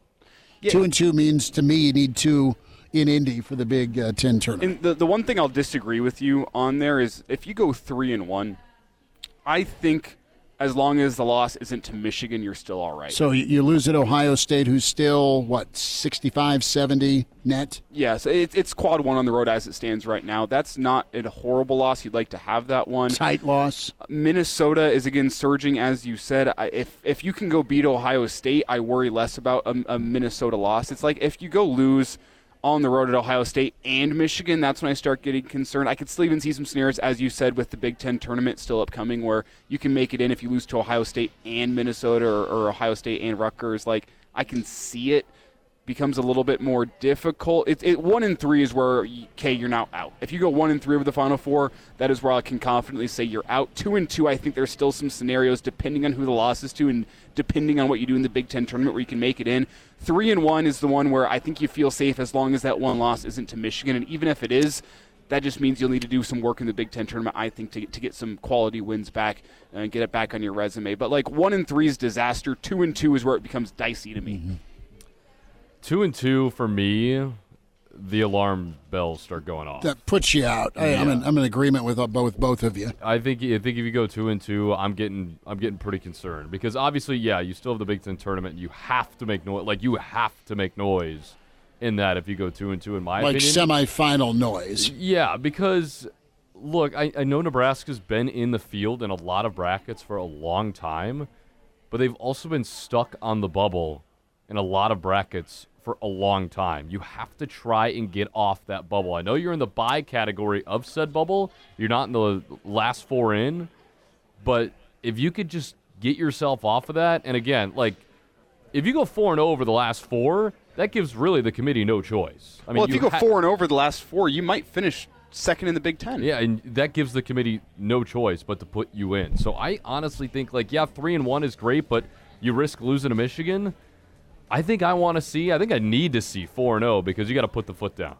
Yeah. Two and two means to me you need two in Indy for the Big uh, Ten tournament. And the, the one thing I'll disagree with you on there is if you go three and one, I think as long as the loss isn't to Michigan, you're still all right. So you lose at Ohio State, who's still, what, sixty-five seventy net? Yes, it, it's quad one on the road as it stands right now. That's not a horrible loss. You'd like to have that one. Tight loss. Minnesota is, again, surging, as you said. I, if if you can go beat Ohio State, I worry less about a, a Minnesota loss. It's like if you go lose on the road at Ohio State and Michigan, that's when I start getting concerned. I could still even see some scenarios, as you said, with the Big Ten tournament still upcoming, where you can make it in if you lose to Ohio State and Minnesota or, or Ohio State and Rutgers. Like, I can see it becomes a little bit more difficult. It, it one and three is where, okay, you're now out. If you go one and three over the Final Four, that is where I can confidently say you're out. Two and two, I think there's still some scenarios, depending on who the loss is to and depending on what you do in the Big Ten tournament, where you can make it in. Three and one is the one where I think you feel safe as long as that one loss isn't to Michigan. And even if it is, that just means you'll need to do some work in the Big Ten tournament, I think, to, to get some quality wins back and get it back on your resume. But, like, one and three is disaster. Two and two is where it becomes dicey to me. Mm-hmm. Two and two for me, the alarm bells start going off. That puts you out. I, yeah. I'm in, I'm in agreement with both both of you. I think I think if you go two and two, I'm getting I'm getting pretty concerned because obviously, yeah, you still have the Big Ten tournament. You have to make noise. Like you have to make noise in that if you go two and two. In my like opinion, like semifinal noise. Yeah, because look, I, I know Nebraska's been in the field in a lot of brackets for a long time, but they've also been stuck on the bubble in a lot of brackets for a long time. You have to try and get off that bubble. I know you're in the bye category of said bubble. You're not in the last four in, but if you could just get yourself off of that, and again, like if you go four and over the last four, that gives really the committee no choice. I mean, well, if you, you go ha- four and over the last four, you might finish second in the Big Ten. Yeah, and that gives the committee no choice but to put you in. So I honestly think, like, yeah, three and one is great, but you risk losing to Michigan. I think I want to see, I think I need to see four and oh because you got to put the foot down.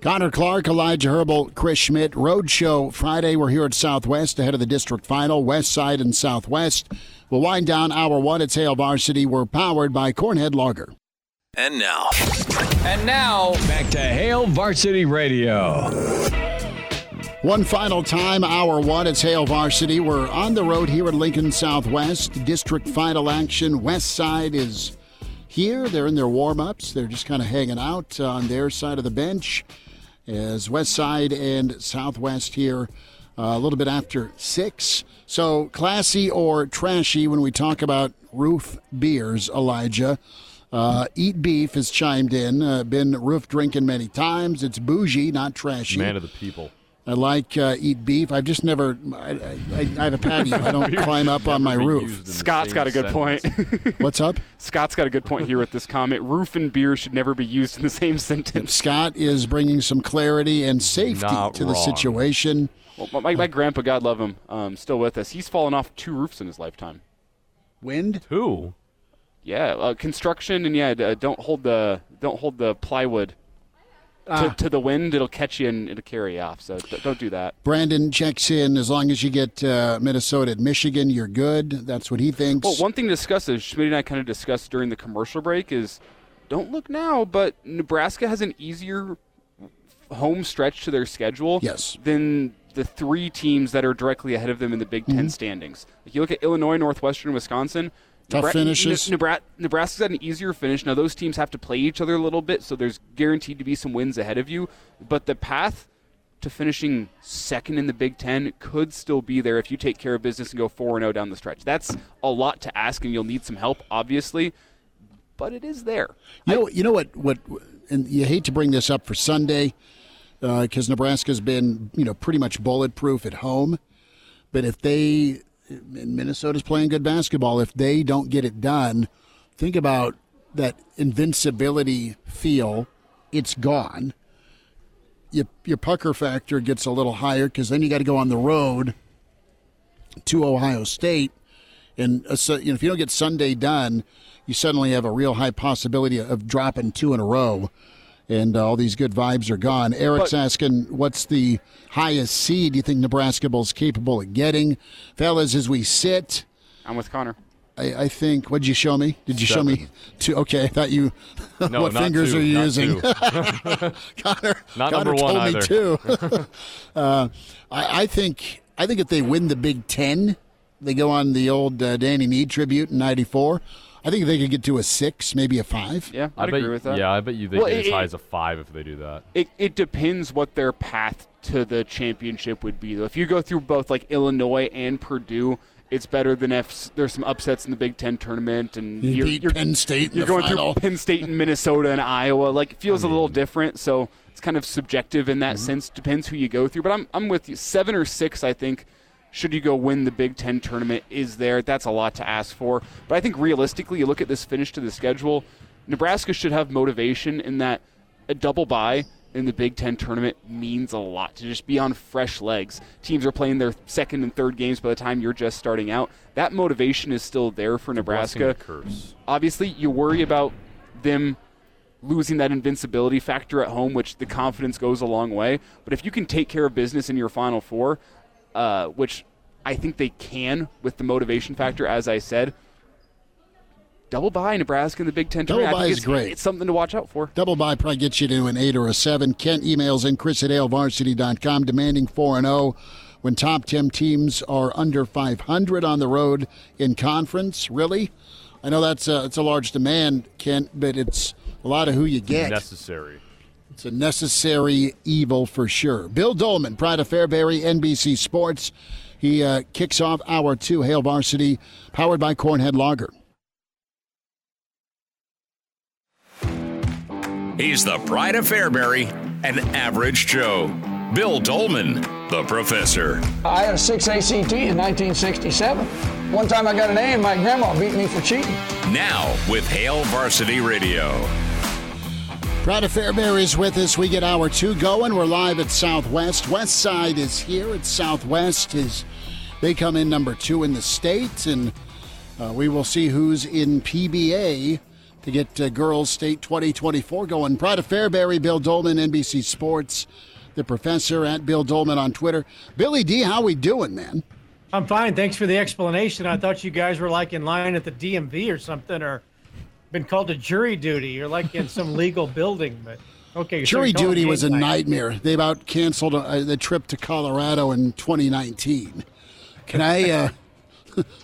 Connor Clark, Elijah Herbal, Chris Schmidt, Roadshow Friday. We're here at Southwest ahead of the district final, Westside and Southwest. We'll wind down hour one at Hale Varsity. We're powered by Cornhead Lager. And now. And now, back to Hale Varsity Radio. One final time, hour one, it's Hail Varsity. We're on the road here at Lincoln Southwest. District final action. Westside is here. They're in their warm-ups. They're just kind of hanging out on their side of the bench as Westside and Southwest here uh, a little bit after six. So classy or trashy when we talk about roof beers, Elijah. Uh, Eat Beef has chimed in. Uh, been roof drinking many times. It's bougie, not trashy. Man of the people. I like uh, Eat Beef. I've just never. I, I, I have a patio. I don't climb up on my roof. Scott's got a good sentence. point. What's up? Scott's got a good point here with this comment. Roof and beer should never be used in the same sentence. And Scott is bringing some clarity and safety Not to wrong. the situation. Well, my, my grandpa, God love him, um, still with us. He's fallen off two roofs in his lifetime. Wind? Two? Yeah, uh, construction and yeah. Uh, don't hold the don't hold the plywood. Ah. To, to the wind, it'll catch you and it'll carry you off, so th- don't do that. Brandon checks in, as long as you get uh, Minnesota at Michigan, you're good. That's what he thinks. Well, one thing to discuss is, Schmidt and I kind of discussed during the commercial break, is don't look now, but Nebraska has an easier home stretch to their schedule yes. than the three teams that are directly ahead of them in the Big Ten mm-hmm. standings. Like you look at Illinois, Northwestern, Wisconsin. Tough Nebra- finishes. Nebra- Nebraska's had an easier finish. Now, those teams have to play each other a little bit, so there's guaranteed to be some wins ahead of you. But the path to finishing second in the Big Ten could still be there if you take care of business and go four and oh down the stretch. That's a lot to ask, and you'll need some help, obviously. But it is there. You know, I- you know what, what – and you hate to bring this up for Sunday because uh, Nebraska's been, you know, pretty much bulletproof at home. But if they – and Minnesota's playing good basketball. If they don't get it done, think about that invincibility feel. It's gone. Your, your pucker factor gets a little higher because then you got to go on the road to Ohio State. And uh, so, you know, if you don't get Sunday done, you suddenly have a real high possibility of dropping two in a row. And all these good vibes are gone. Eric's but, asking, what's the highest seed you think Nebraska Bull's capable of getting? Fellas, as we sit. I'm with Connor. I, I think, what did you show me? Did you Seven. show me two? Okay, I thought you, no, what fingers two, are you using? Connor, not Connor number told one me two. uh, I, I, think, I think if they win the Big Ten, they go on the old uh, Danny Need tribute in ninety-four. I think they could get to a six, maybe a five. Yeah, I'd I bet, agree with that. Yeah, I bet you they well, get it, as high as a five if they do that. It it depends what their path to the championship would be, though. If you go through both like Illinois and Purdue, it's better than if there's some upsets in the Big Ten tournament and you you're, beat you're, Penn State. You're in the going final. through Penn State and Minnesota and Iowa. Like it feels I mean, a little different, so it's kind of subjective in that mm-hmm. sense. Depends who you go through, but I'm I'm with you. Seven or six, I think. Should you go win the Big Ten tournament is there. That's a lot to ask for. But I think realistically, you look at this finish to the schedule, Nebraska should have motivation in that a double bye in the Big Ten tournament means a lot. To just be on fresh legs. Teams are playing their second and third games by the time you're just starting out. That motivation is still there for Nebraska. Curse. Obviously, you worry about them losing that invincibility factor at home, which the confidence goes a long way. But if you can take care of business in your Final Four, Uh, which I think they can with the motivation factor, as I said. Double bye, Nebraska in the Big Ten tournament. Double bye is great. It's something to watch out for. Double bye probably gets you to an eight or a seven. Kent emails in Chris at ale varsity dot com demanding four and oh when top ten teams are under five hundred on the road in conference. Really? I know that's a, it's a large demand, Kent, but it's a lot of who you get. Necessary. It's a necessary evil for sure. Bill Doleman, Pride of Fairbury, N B C Sports. He uh, kicks off Hour two, Hail Varsity, powered by Cornhead Lager. He's the Pride of Fairbury, an average Joe. Bill Doleman, the professor. I had a six A C T in nineteen sixty-seven. One time I got an A and my grandma beat me for cheating. Now with Hail Varsity Radio. Proud of Fairbury is with us. We get hour two going. We're live at Southwest. Westside is here at Southwest. Is they come in number two in the state, and uh, we will see who's in P B A to get uh, Girls State twenty twenty-four going. Proud of Fairbury, Bill Doleman, N B C Sports, the professor at Bill Doleman on Twitter. Billy D, how we doing, man? I'm fine. Thanks for the explanation. I thought you guys were like in line at the D M V or something, or been called to jury duty. You're like in some legal building, but Okay, jury so duty was a nightmare. They about canceled a, a, the trip to Colorado in twenty nineteen. Can I uh,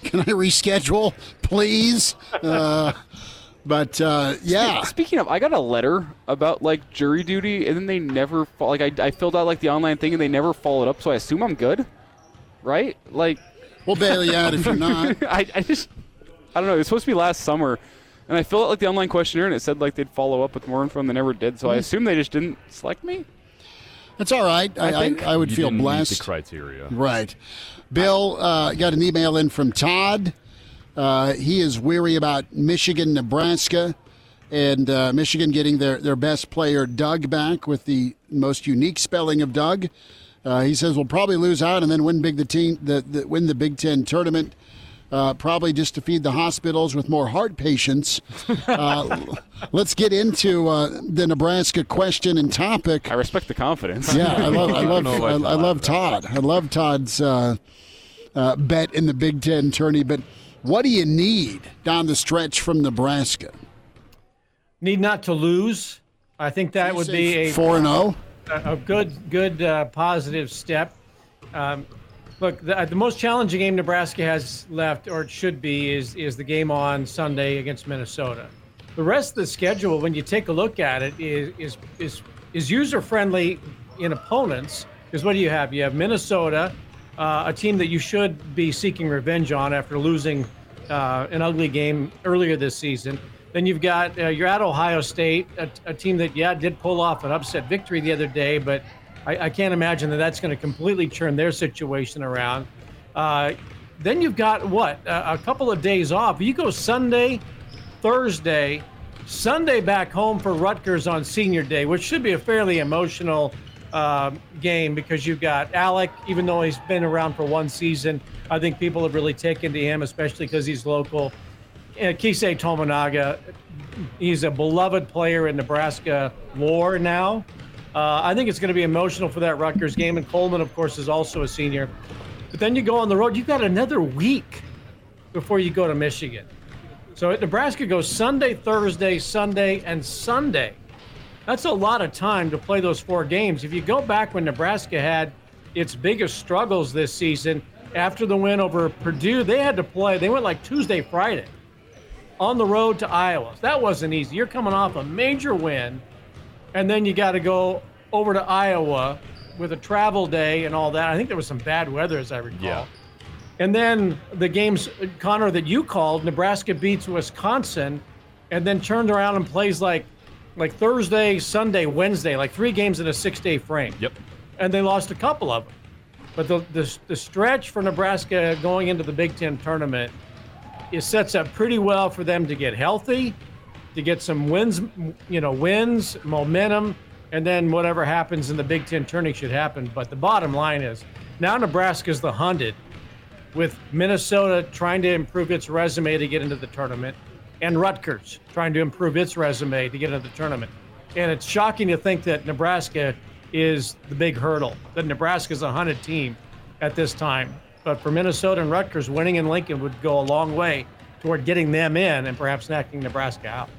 can I reschedule, please? Uh, but uh, yeah. Speaking of, I got a letter about like jury duty, and then they never like I, I filled out like the online thing, and they never followed up. So I assume I'm good, right? Like, we'll bail you out if you're not. I, I just I don't know. It was supposed to be last summer. And I filled out like the online questionnaire, and it said like they'd follow up with more info, and they never did. So I assume they just didn't select me. That's all right. I I, I, I would you feel didn't blessed. Meet the criteria, right? Bill uh, got an email in from Todd. Uh, he is weary about Michigan, Nebraska, and uh, Michigan getting their their best player Doug back with the most unique spelling of Doug. Uh, he says we'll probably lose out and then win big the team the, the win the Big Ten tournament. Uh, probably just to feed the hospitals with more heart patients. Uh, let's get into uh, the Nebraska question and topic. I respect the confidence. Yeah, I love, I love, I, I, I love Todd. I love Todd's uh, uh, bet in the Big Ten tourney. But what do you need down the stretch from Nebraska? Need not to lose. I think that would be a four and zero. A good, good, uh, positive step. Um, Look, the, the most challenging game Nebraska has left, or it should be, is is the game on Sunday against Minnesota. The rest of the schedule, when you take a look at it, is is is, is user-friendly in opponents. Because what do you have? You have Minnesota, uh, a team that you should be seeking revenge on after losing uh, an ugly game earlier this season. Then you've got, uh, you're at Ohio State, a, a team that, yeah, did pull off an upset victory the other day, but I, I can't imagine that that's going to completely turn their situation around. Uh, then you've got, what, a, a couple of days off. You go Sunday, Thursday, Sunday back home for Rutgers on Senior Day, which should be a fairly emotional uh, game because you've got Alec, even though he's been around for one season, I think people have really taken to him, especially because he's local. Uh, Keisei Tominaga, he's a beloved player in Nebraska lore now. Uh, I think it's going to be emotional for that Rutgers game. And Coleman, of course, is also a senior. But then you go on the road. You've got another week before you go to Michigan. So Nebraska goes Sunday, Thursday, Sunday, and Sunday. That's a lot of time to play those four games. If you go back when Nebraska had its biggest struggles this season, after the win over Purdue, they had to play. They went like Tuesday, Friday on the road to Iowa. That wasn't easy. You're coming off a major win. And then you got to go over to Iowa with a travel day and all that. I think there was some bad weather, as I recall. Yeah. And then the games, Connor, that you called, Nebraska beats Wisconsin and then turned around and plays like like Thursday, Sunday, Wednesday, like three games in a six-day frame. Yep. And they lost a couple of them. But the, the, the stretch for Nebraska going into the Big Ten tournament, it sets up pretty well for them to get healthy, to get some wins, you know, wins, momentum, and then whatever happens in the Big Ten tourney should happen. But the bottom line is now Nebraska's the hunted with Minnesota trying to improve its resume to get into the tournament and Rutgers trying to improve its resume to get into the tournament. And it's shocking to think that Nebraska is the big hurdle, that Nebraska's a hunted team at this time. But for Minnesota and Rutgers, winning in Lincoln would go a long way toward getting them in and perhaps knocking Nebraska out.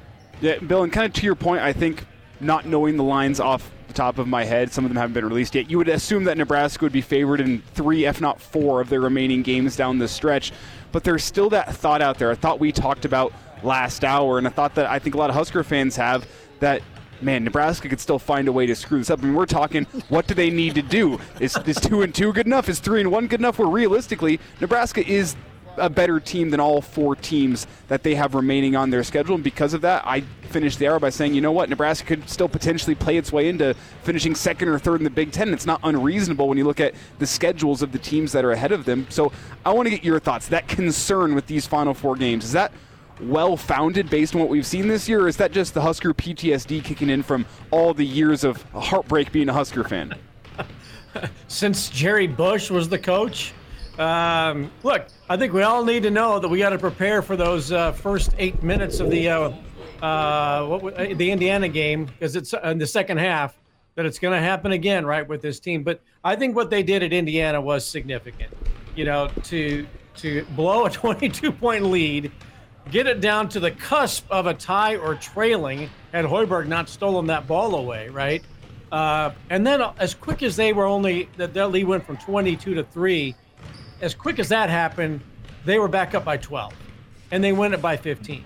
Yeah, Bill, and kind of to your point, I think not knowing the lines off the top of my head, some of them haven't been released yet, you would assume that Nebraska would be favored in three, if not four, of their remaining games down the stretch. But there's still that thought out there. I thought we talked about last hour, and I thought that I think a lot of Husker fans have that, man, Nebraska could still find a way to screw this up. And we're talking, what do they need to do? Is, is two and two good enough? Is three and one good enough? Well, realistically, Nebraska is a better team than all four teams that they have remaining on their schedule. And because of that, I finished the hour by saying, you know what, Nebraska could still potentially play its way into finishing second or third in the Big Ten. It's not unreasonable when you look at the schedules of the teams that are ahead of them. So I want to get your thoughts. That concern with these final four games, is that well-founded based on what we've seen this year, or is that just the Husker P T S D kicking in from all the years of heartbreak being a Husker fan? Since Jerry Bush was the coach? Um, look, I think we all need to know that we got to prepare for those uh, first eight minutes of the uh, uh, what, uh, the Indiana game, because it's in the second half that it's going to happen again, right, with this team. But I think what they did at Indiana was significant, you know, to to blow a twenty-two point lead get it down to the cusp of a tie or trailing, had Hoiberg not stolen that ball away, right? Uh, and then as quick as they were only, that their lead went from twenty-two to three, as quick as that happened, they were back up by twelve, and they win it by fifteen.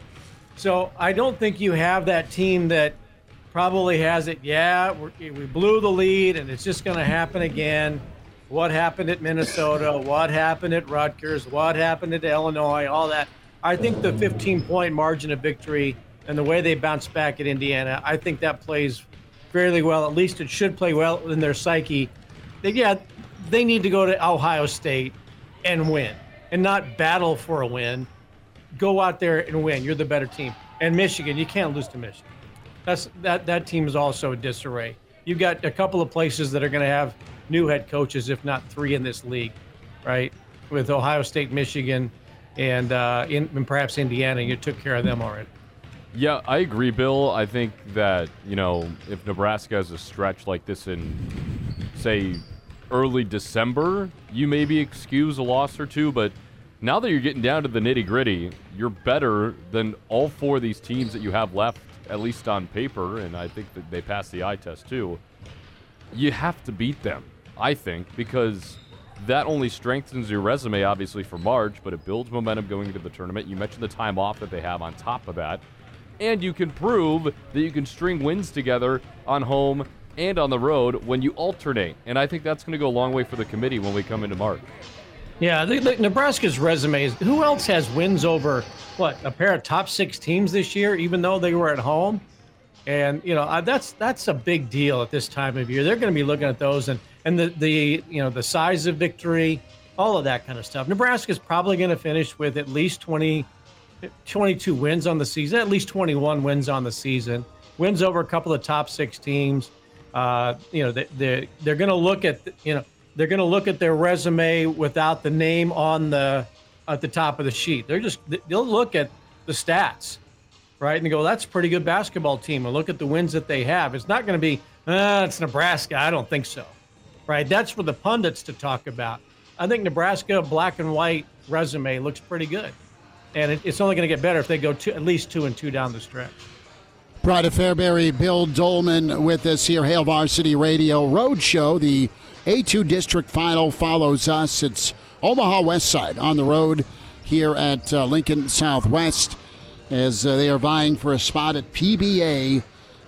So I don't think you have that team that probably has it, yeah, we're, we blew the lead, and it's just going to happen again. What happened at Minnesota? What happened at Rutgers? What happened at Illinois? All that. I think the fifteen-point margin of victory and the way they bounced back at Indiana, I think that plays fairly well. At least it should play well in their psyche. They, yeah, they need to go to Ohio State and win and not battle for a win. Go out there and win. You're the better team. And Michigan, you can't lose to Michigan. That's that, that team is also in disarray. You've got a couple of places that are going to have new head coaches, if not three in this league, right? With Ohio State, Michigan, and uh, in, and perhaps Indiana. You took care of them already. Yeah, I agree, Bill. I think that, you know, if Nebraska has a stretch like this in, say, early December, you maybe excuse a loss or two. But now that you're getting down to the nitty-gritty, you're better than all four of these teams that you have left, at least on paper, and I think that they passed the eye test too. You have to beat them, I think, because that only strengthens your resume, obviously, for March, but it builds momentum going into the tournament. You mentioned the time off that they have on top of that. And you can prove that you can string wins together on home and on the road when you alternate. And I think that's going to go a long way for the committee when we come into March. Yeah, the, the, Nebraska's resume is, who else has wins over, what, a pair of top six teams this year, even though they were at home? And, you know, I, that's that's a big deal at this time of year. They're going to be looking at those and, and the, the, you know, the size of victory, all of that kind of stuff. Nebraska's probably going to finish with at least twenty, twenty-two wins on the season, at least twenty-one wins on the season, wins over a couple of top six teams. Uh, you know, they, they, they're going to look at, you know, they're going to look at their resume without the name on the, at the top of the sheet. They're just, they'll look at the stats, right? And they go, that's a pretty good basketball team. And look at the wins that they have. It's not going to be, ah, it's Nebraska. I don't think so, right? That's for the pundits to talk about. I think Nebraska black and white resume looks pretty good. And it, it's only going to get better if they go two, at least two and two down the stretch. Pride of Fairbury, Bill Doleman with us here, Hail Varsity Radio Roadshow. The A two District Final follows us. It's Omaha Westside on the road here at uh, Lincoln Southwest as uh, they are vying for a spot at P B A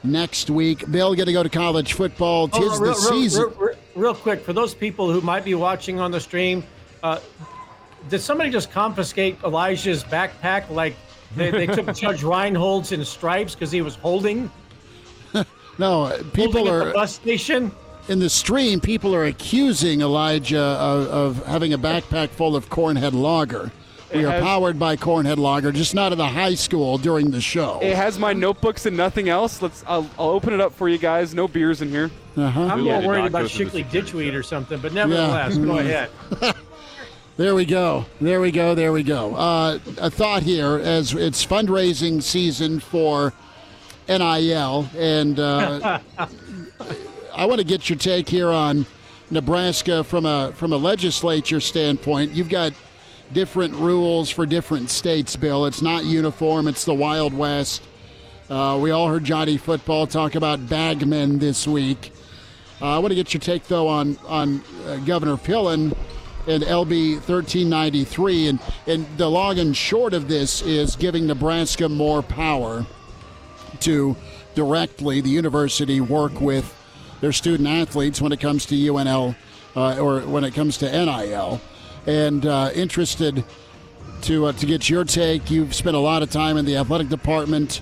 next week. Bill, going to go to college football. Tis oh, real, the season. Real, real, real quick, for those people who might be watching on the stream, uh, did somebody just confiscate Elijah's backpack like they, they took Judge Reinhold's in stripes because he was holding? No, people holding are at the bus station. In the stream, people are accusing Elijah of, of having a backpack full of Cornhead Lager. We it are has, powered by Cornhead Lager, just not at the high school during the show. It has my notebooks and nothing else. Let's. I'll, I'll open it up for you guys. No beers in here. Uh-huh. I'm more yeah, worried about Shickley Ditchweed or something, but nevertheless, yeah. Go ahead. There we go. There we go. There we go. Uh, a thought here as it's fundraising season for N I L, and uh, I want to get your take here on Nebraska from a from a legislature standpoint. You've got different rules for different states, Bill. It's not uniform. It's the Wild West. Uh, we all heard Johnny Football talk about bagmen this week. Uh, I want to get your take, though, on, on uh, Governor Pillen and L B thirteen ninety-three. And, and the long and short of this is giving Nebraska more power to directly, the university, work with their student athletes when it comes to U N L uh, or when it comes to N I L. And uh, interested to uh, to get your take. You've spent a lot of time in the athletic department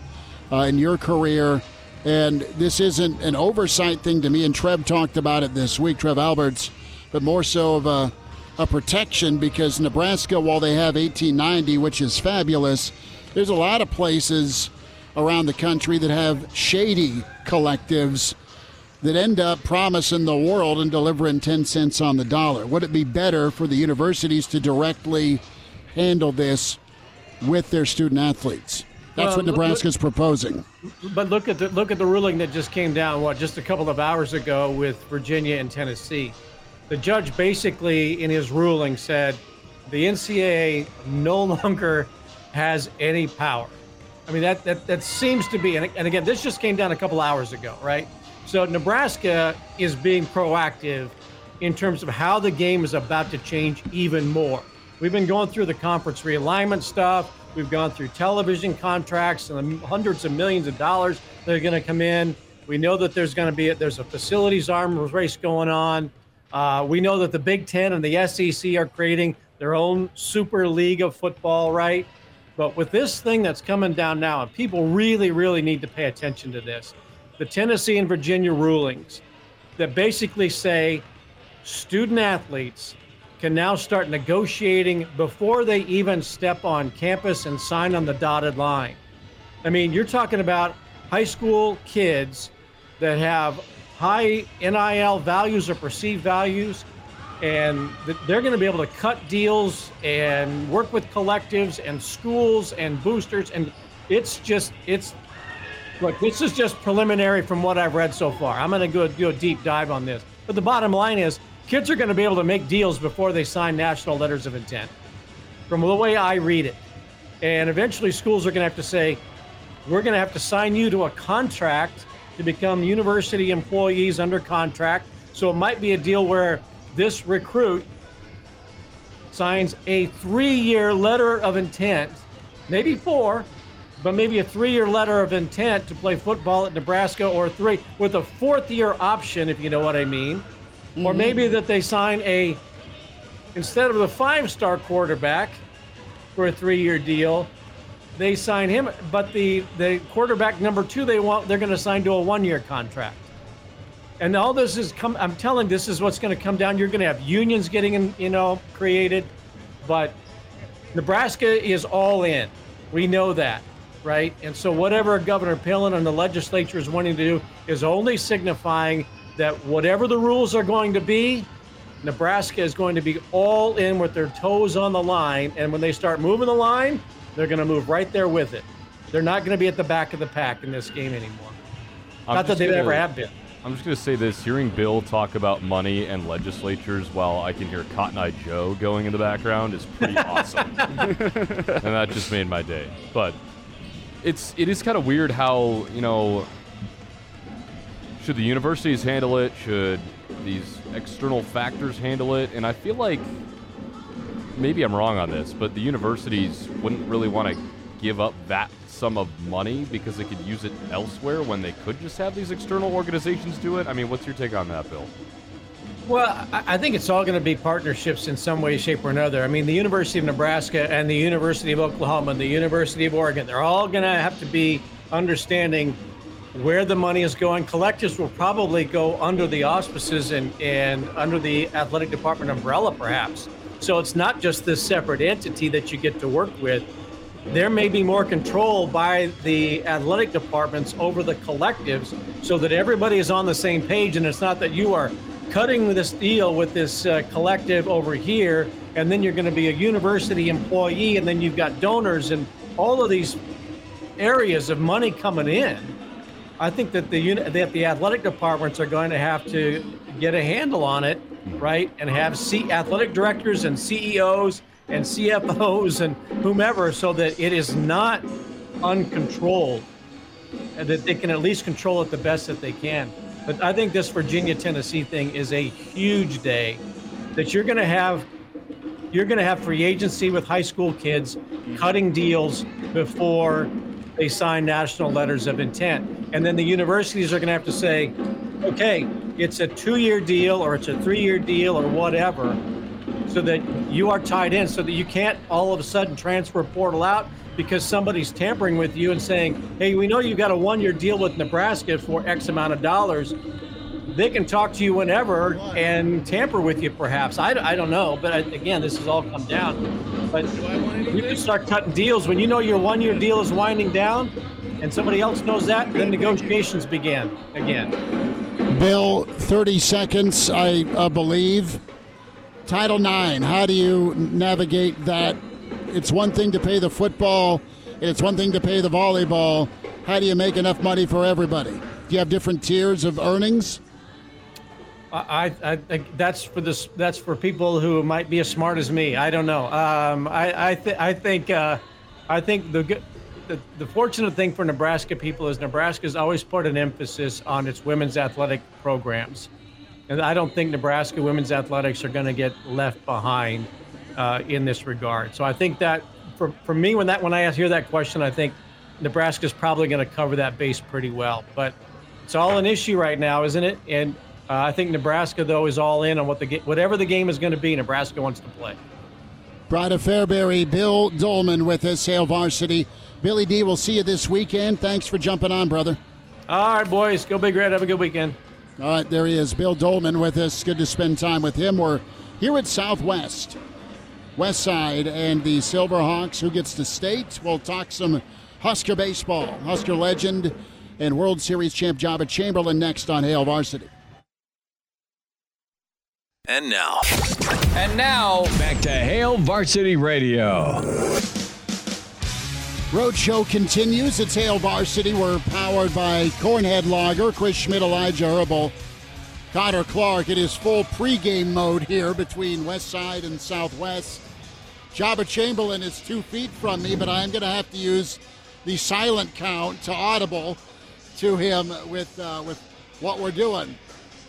uh, in your career, and this isn't an oversight thing to me. And Trev talked about it this week, Trev Alberts, but more so of a, a protection because Nebraska, while they have eighteen ninety, which is fabulous, there's a lot of places around the country that have shady collectives that end up promising the world and delivering ten cents on the dollar. Would it be better for the universities to directly handle this with their student athletes? That's well, what Nebraska's look, proposing. But look at the look at the ruling that just came down, what, just a couple of hours ago with Virginia and Tennessee. The judge basically in his ruling said the N C double A no longer has any power. I mean, that that that seems to be, and, and again, this just came down a couple hours ago, right? So Nebraska is being proactive in terms of how the game is about to change even more. We've been going through the conference realignment stuff. We've gone through television contracts and the hundreds of millions of dollars that are going to come in. We know that there's going to be, a, there's a facilities arms race going on. Uh, we know that the Big Ten and the S E C are creating their own super league of football, right? But with this thing that's coming down now, and people really, really need to pay attention to this, the Tennessee and Virginia rulings that basically say student athletes can now start negotiating before they even step on campus and sign on the dotted line. I mean, you're talking about high school kids that have high N I L values or perceived values, and they're going to be able to cut deals and work with collectives and schools and boosters. And it's just, it's, look, this is just preliminary from what I've read so far. I'm going to go do a deep dive on this. But the bottom line is kids are going to be able to make deals before they sign national letters of intent, from the way I read it. And eventually schools are going to have to say, we're going to have to sign you to a contract to become university employees under contract. So it might be a deal where this recruit signs a three-year letter of intent, maybe four, but maybe a three-year letter of intent to play football at Nebraska, or three with a fourth-year option, if you know what I mean. Mm-hmm. Or maybe that they sign a, instead of the five-star quarterback for a three-year deal, they sign him, but the, the quarterback number two they want, they're going to sign to a one-year contract. And all this is come, I'm telling, this is what's going to come down. You're going to have unions getting in, you know, created, but Nebraska is all in. We know that, right? And so whatever Governor Pillen and the legislature is wanting to do is only signifying that whatever the rules are going to be, Nebraska is going to be all in with their toes on the line. And when they start moving the line, they're going to move right there with it. They're not going to be at the back of the pack in this game anymore. I'm not that they ever have been. I'm just going to say this. Hearing Bill talk about money and legislatures while I can hear Cotton Eye Joe going in the background is pretty awesome. And that just made my day. But it's it is kind of weird how, you know, should the universities handle it? Should these external factors handle it? And I feel like, maybe I'm wrong on this, but the universities wouldn't really want to give up that sum of money because they could use it elsewhere when they could just have these external organizations do it. I mean, what's your take on that, Bill? Well, I think it's all going to be partnerships in some way, shape, or another. I mean, the University of Nebraska and the University of Oklahoma and the University of Oregon, they're all going to have to be understanding where the money is going. Collectives will probably go under the auspices and, and under the athletic department umbrella, perhaps. So it's not just this separate entity that you get to work with. There may be more control by the athletic departments over the collectives so that everybody is on the same page, and it's not that you are cutting this deal with this uh, collective over here, and then you're going to be a university employee, and then you've got donors and all of these areas of money coming in. I think that the, that the athletic departments are going to have to get a handle on it, right, and have C- athletic directors and C E Os and C F Os and whomever, so that it is not uncontrolled and that they can at least control it the best that they can. But I think this Virginia-Tennessee thing is a huge day, that you're going to have you're going to have free agency with high school kids cutting deals before they sign national letters of intent. And then the universities are going to have to say, okay, it's a two-year deal or it's a three-year deal or whatever, so that you are tied in, so that you can't all of a sudden transfer portal out because somebody's tampering with you and saying, hey, we know you've got a one-year deal with Nebraska for X amount of dollars. They can talk to you whenever and tamper with you, perhaps. I, I don't know, but I, again, this has all come down. But you can start cutting deals when you know your one-year deal is winding down and somebody else knows that, then negotiations begin again. Bill, thirty seconds, I uh, believe. Title nine, how do you navigate that? It's one thing to pay the football, and it's one thing to pay the volleyball. How do you make enough money for everybody? Do you have different tiers of earnings? I, I, I that's for this. That's for people who might be as smart as me. I don't know. Um, I, I, th- I think uh, I think the good, the, the fortunate thing for Nebraska people is Nebraska's always put an emphasis on its women's athletic programs. And I don't think Nebraska women's athletics are going to get left behind uh, in this regard. So I think that for, for me, when that when I hear that question, I think Nebraska's probably going to cover that base pretty well. But it's all an issue right now, isn't it? And uh, I think Nebraska, though, is all in on what the whatever the game is going to be, Nebraska wants to play. Brida Fairbury, Bill Doleman with us, Hail Varsity. Billy D, we'll see you this weekend. Thanks for jumping on, brother. All right, boys. Go Big Red. Have a good weekend. All right, there he is, Bill Doleman with us. Good to spend time with him. We're here at Southwest, Westside, and the Silverhawks. Who gets to state? We'll talk some Husker baseball. Husker legend and World Series champ Joba Chamberlain next on Hail Varsity. And now. And now, back to Hail Varsity Radio. Roadshow continues. It's Hail Varsity. We're powered by Cornhead Lager, Chris Schmidt, Elijah Herbal, Cotter Clark. It is full pregame mode here between Westside and Southwest. Joba Chamberlain is two feet from me, but I'm going to have to use the silent count to audible to him with uh, with what we're doing.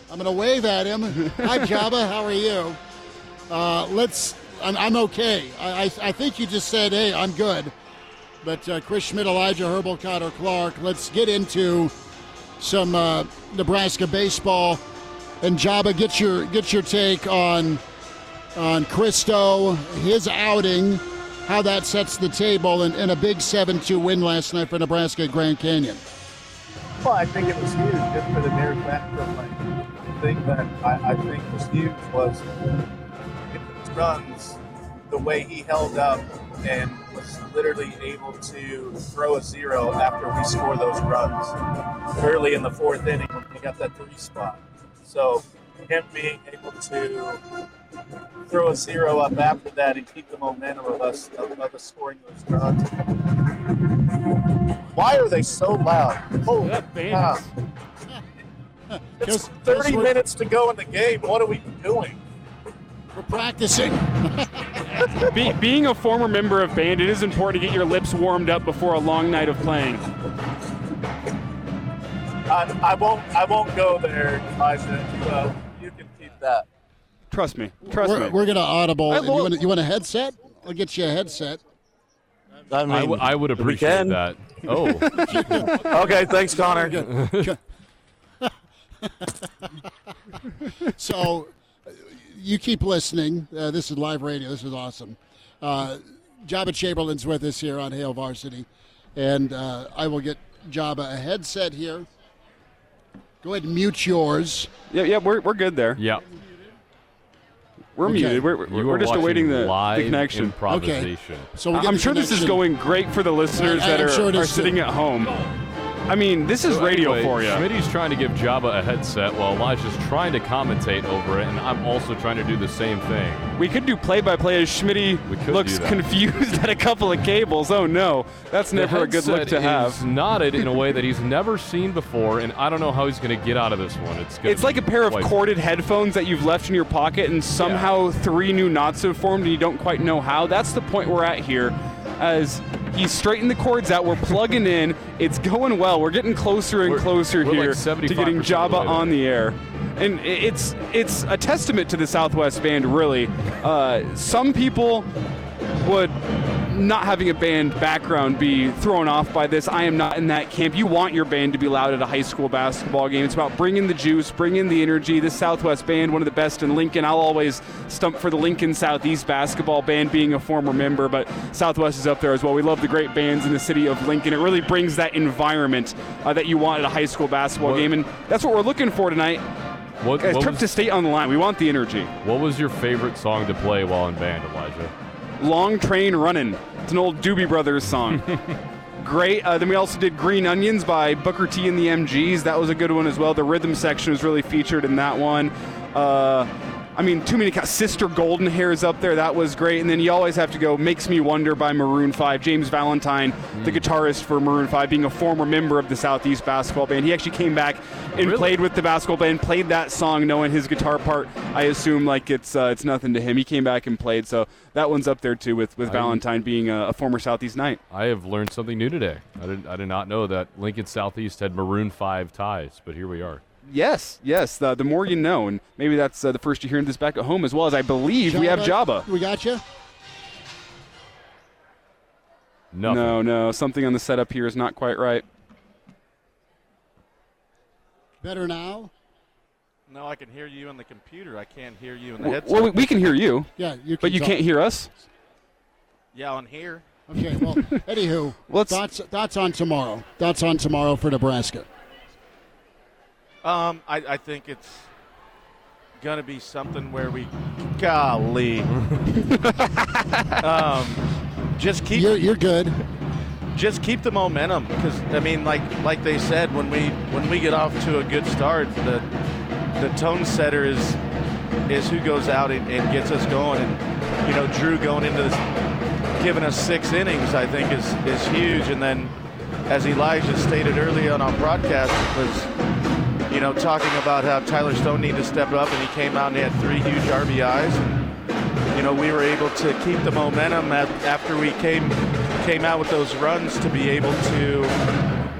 I'm going to wave at him. Hi, Joba. How are you? Uh, let's. I'm, I'm okay. I, I I think you just said, hey, I'm good. But uh, Chris Schmidt, Elijah Herbal, Cotter Clark. Let's get into some uh, Nebraska baseball. And Joba, get your get your take on on Christo, his outing, how that sets the table, and, and a big seven two win last night for Nebraska at Grand Canyon. Well, I think it was huge just for the mere fact of like the thing that I, I think was huge was his runs, the way he held up and was literally able to throw a zero after we score those runs early in the fourth inning when we got that three spot. So him being able to throw a zero up after that and keep the momentum of us of us scoring those runs. Why are they so loud? Holy cow. It's thirty minutes to go in the game. What are we doing? We're practicing. Be, being a former member of band, it is important to get your lips warmed up before a long night of playing. I, I won't. I won't go there, Elijah. Uh, you can keep that. Trust me. Trust we're, me. We're gonna audible. And you, want, you want a headset? I'll get you a headset. I mean, I, w- I would appreciate that. Oh. Okay. Thanks, Connor. So. You keep listening. Uh, this is live radio. This is awesome. Uh, Joba Chamberlain's with us here on Hail Varsity. And uh, I will get Joba a headset here. Go ahead and mute yours. Yeah, yeah, we're we're good there. Yeah. We're okay. muted. We're, we're, we're, we're just awaiting the, the connection. Okay. So we I'm sure connection. This is going great for the listeners I, I, that are, sure are sitting at home. I mean, this is so radio anyway, for you. Schmitty's trying to give Joba a headset while Elijah's trying to commentate over it, and I'm also trying to do the same thing. We could do play-by-play as Schmitty looks confused at a couple of cables. Oh, no. That's never a good look to have. He's knotted in a way that he's never seen before, and I don't know how he's going to get out of this one. It's it's like a pair of corded headphones that you've left in your pocket, and somehow yeah. three new knots have formed, and you don't quite know how. That's the point we're at here. As he's straightened the cords out, we're plugging in. It's going well. We're getting closer and we're, closer we're here like to getting Joba on the air, and it's it's a testament to the Southwest band, really. Uh, some people would not having a band background be thrown off by this. I am not in that camp. You want your band to be loud at a high school basketball game. It's about bringing the juice, bringing the energy. This Southwest band, one of the best in Lincoln. I'll always stump for the Lincoln Southeast basketball band being a former member, but Southwest is up there as well. We love the great bands in the city of Lincoln. It really brings that environment uh, that you want at a high school basketball what? game, and that's what we're looking for tonight. What, Guys, what trip was, to state on the line. We want the energy. What was your favorite song to play while in band, Elijah? Long Train Runnin'. It's an old Doobie Brothers song. Great. Uh, then we also did Green Onions by Booker T and the M Gs. That was a good one as well. The rhythm section was really featured in that one. Uh, I mean, too many – Sister Golden Hair is up there. That was great. And then you always have to go Makes Me Wonder by Maroon five. James Valentine, mm. the guitarist for Maroon five, being a former member of the Southeast Basketball Band. He actually came back and really? played with the basketball band, played that song, knowing his guitar part. I assume, like, it's uh, it's nothing to him. He came back and played. So that one's up there, too, with, with Valentine being a, a former Southeast Knight. I have learned something new today. I did, I did not know that Lincoln Southeast had Maroon five ties, but here we are. Yes, yes. The, the more you know, and maybe that's uh, the first you're hearing this back at home as well, as I believe Joba, we have Joba. We got you. Nothing. No, no. Something on the setup here is not quite right. Better now? No, I can hear you on the computer. I can't hear you in the headset. Well, we, we can hear you. Yeah, you can. But you talk. Can't hear us? Yeah, on here. Okay, well, anywho, Let's, thoughts, thoughts on tomorrow. Thoughts on tomorrow for Nebraska. Um, I, I think it's going to be something where we, golly, um, just keep. You're, you're good. Just keep the momentum, because I mean, like like they said, when we when we get off to a good start, the the tone setter is is who goes out and, and gets us going. And you know, Drew going into this, giving us six innings, I think is is huge. And then, as Elijah stated earlier on our broadcast, was. You know, talking about how Tyler Stone needed to step up, and he came out and he had three huge R B Is. And, you know, we were able to keep the momentum at, after we came came out with those runs to be able to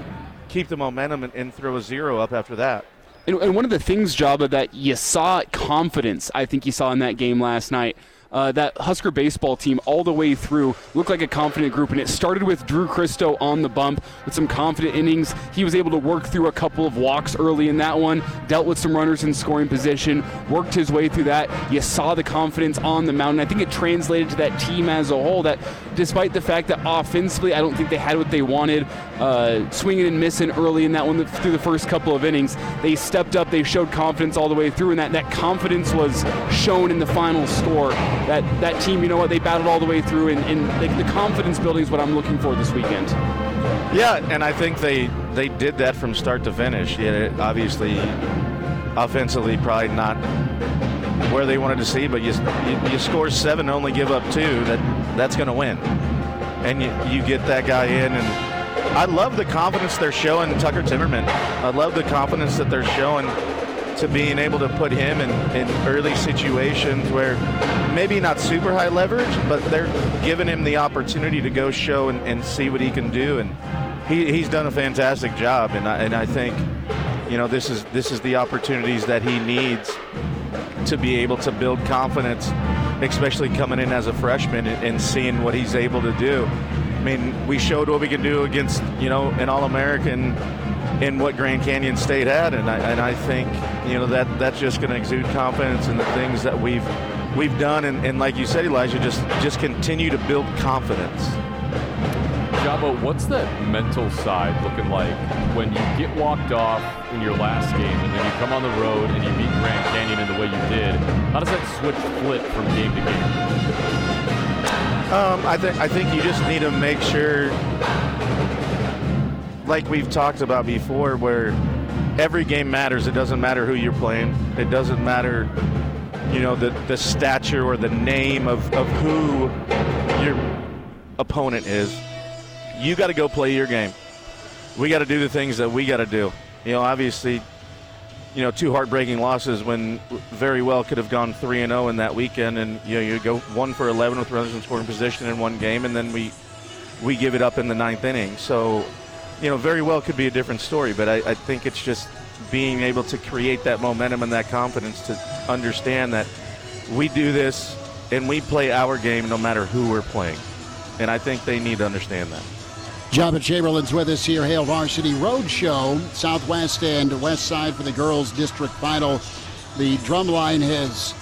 keep the momentum and, and throw a zero up after that. And, and one of the things, Joba, that you saw confidence, I think you saw in that game last night. Uh, that Husker baseball team all the way through looked like a confident group, and it started with Drew Christo on the bump with some confident innings. He was able to work through a couple of walks early in that one, dealt with some runners in scoring position, worked his way through that. You saw the confidence on the mound, and I think it translated to that team as a whole, that despite the fact that offensively I don't think they had what they wanted, uh, swinging and missing early in that one through the first couple of innings, they stepped up, they showed confidence all the way through, and that, that confidence was shown in the final score. That that team, you know what, they battled all the way through, and, and the, the confidence building is what I'm looking for this weekend. Yeah, and I think they they did that from start to finish. Yeah, obviously, offensively, probably not where they wanted to see, but you you, you score seven, only give up two. That that's going to win, and you, you get that guy in. And I love the confidence they're showing Tucker Timmerman. I love the confidence that they're showing to being able to put him in, in early situations where maybe not super high leverage, but they're giving him the opportunity to go show and, and see what he can do. And he, he's done a fantastic job. And I, and I think, you know, this is this is the opportunities that he needs to be able to build confidence, especially coming in as a freshman and, and seeing what he's able to do. I mean, we showed what we can do against, you know, an All-American in what Grand Canyon State had, and I, and I think, you know, that that's just going to exude confidence in the things that we've we've done, and, and like you said, Elijah, just just continue to build confidence. Joba, what's that mental side looking like when you get walked off in your last game, and then you come on the road and you beat Grand Canyon in the way you did? How does that switch flip from game to game? Um, I think I think you just need to make sure, like we've talked about before, where every game matters. It doesn't matter who you're playing. It doesn't matter, you know, the, the stature or the name of, of who your opponent is. You got to go play your game. We got to do the things that we got to do. You know, obviously, you know, two heartbreaking losses when very well could have gone three and oh in that weekend. And, you know, you go one for eleven with runners in scoring position in one game, and then we we give it up in the ninth inning. So, you know, very well could be a different story, but I, I think it's just being able to create that momentum and that confidence to understand that we do this and we play our game no matter who we're playing. And I think they need to understand that. Joba Chamberlain's with us here, Hale Varsity Roadshow, Southwest and West Side for the girls' district final. The drum line has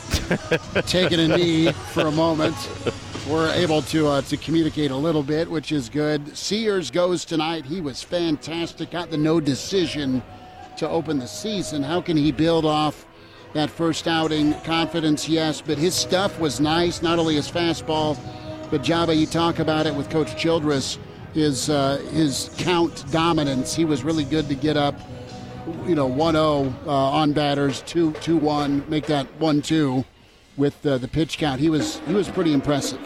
taken a knee for a moment. We're able to uh, to communicate a little bit, which is good. Sears goes tonight. He was fantastic. Got the no decision to open the season. How can he build off that first outing? Confidence, yes, but his stuff was nice. Not only his fastball, but Joba, you talk about it with Coach Childress, his, uh, his count dominance. He was really good to get up, you know, one oh uh, on batters, two two one, make that one two. with uh, the pitch count. He was he was pretty impressive.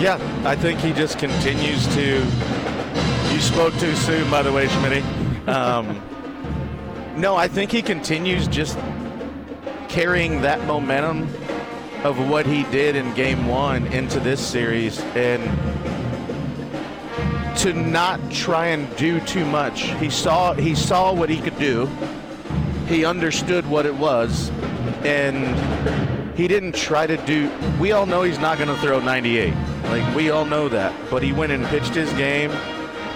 Yeah, I think he just continues to. You spoke too soon, by the way, Schmitty. Um, no, I think he continues just carrying that momentum of what he did in game one into this series, and to not try and do too much. He saw he saw what he could do. He understood what it was, and he didn't try to do. We all know he's not going to throw ninety-eight. Like, we all know that. But he went and pitched his game.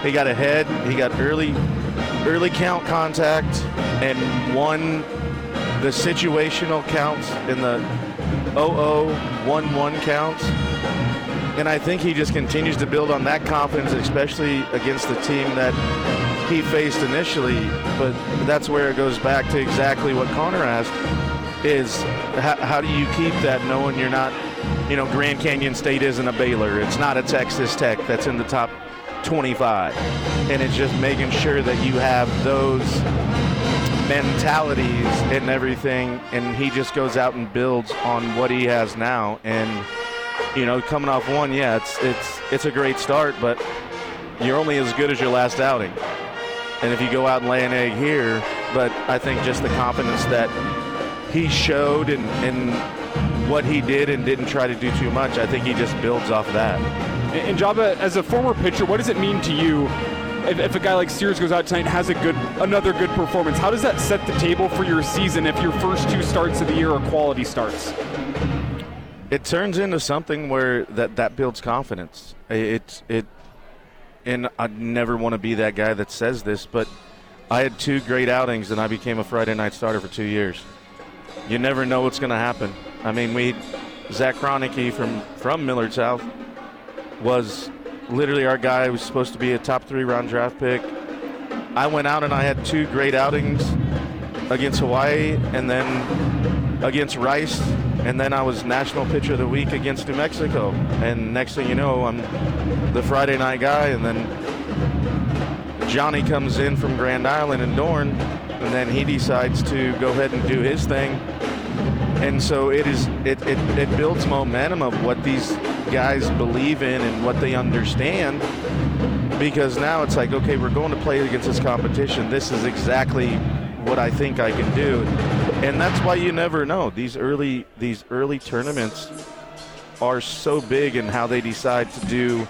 He got ahead. He got early, early count contact, and won the situational counts in the oh oh, one one counts. And I think he just continues to build on that confidence, especially against the team that he faced initially. But that's where it goes back to exactly what Connor asked, is how, how do you keep that knowing you're not, you know, Grand Canyon State isn't a Baylor. It's not a Texas Tech that's in the top twenty-five. And it's just making sure that you have those mentalities and everything, and he just goes out and builds on what he has now. And you know, coming off one, yeah, it's it's it's a great start, but you're only as good as your last outing. And if you go out and lay an egg here, but I think just the confidence that he showed and, and what he did and didn't try to do too much, I think he just builds off that. And, and Joba, as a former pitcher, what does it mean to you If, if a guy like Sears goes out tonight and has a good, another good performance? How does that set the table for your season if your first two starts of the year are quality starts? It turns into something where that, that builds confidence. It, it, and I never want to be that guy that says this, but I had two great outings and I became a Friday night starter for two years. You never know what's going to happen. I mean, we, Zach Kroenke from, from Millard South was literally our guy who was supposed to be a top three round draft pick. I went out and I had two great outings against Hawaii and then against Rice, and then I was National Pitcher of the Week against New Mexico. And next thing you know, I'm the Friday night guy, and then Johnny comes in from Grand Island and Dorn, and then he decides to go ahead and do his thing. And so it is. It, it, it builds momentum of what these guys believe in and what they understand, because now it's like, okay, we're going to play against this competition. This is exactly what I think I can do. And that's why you never know. These early these early tournaments are so big in how they decide to do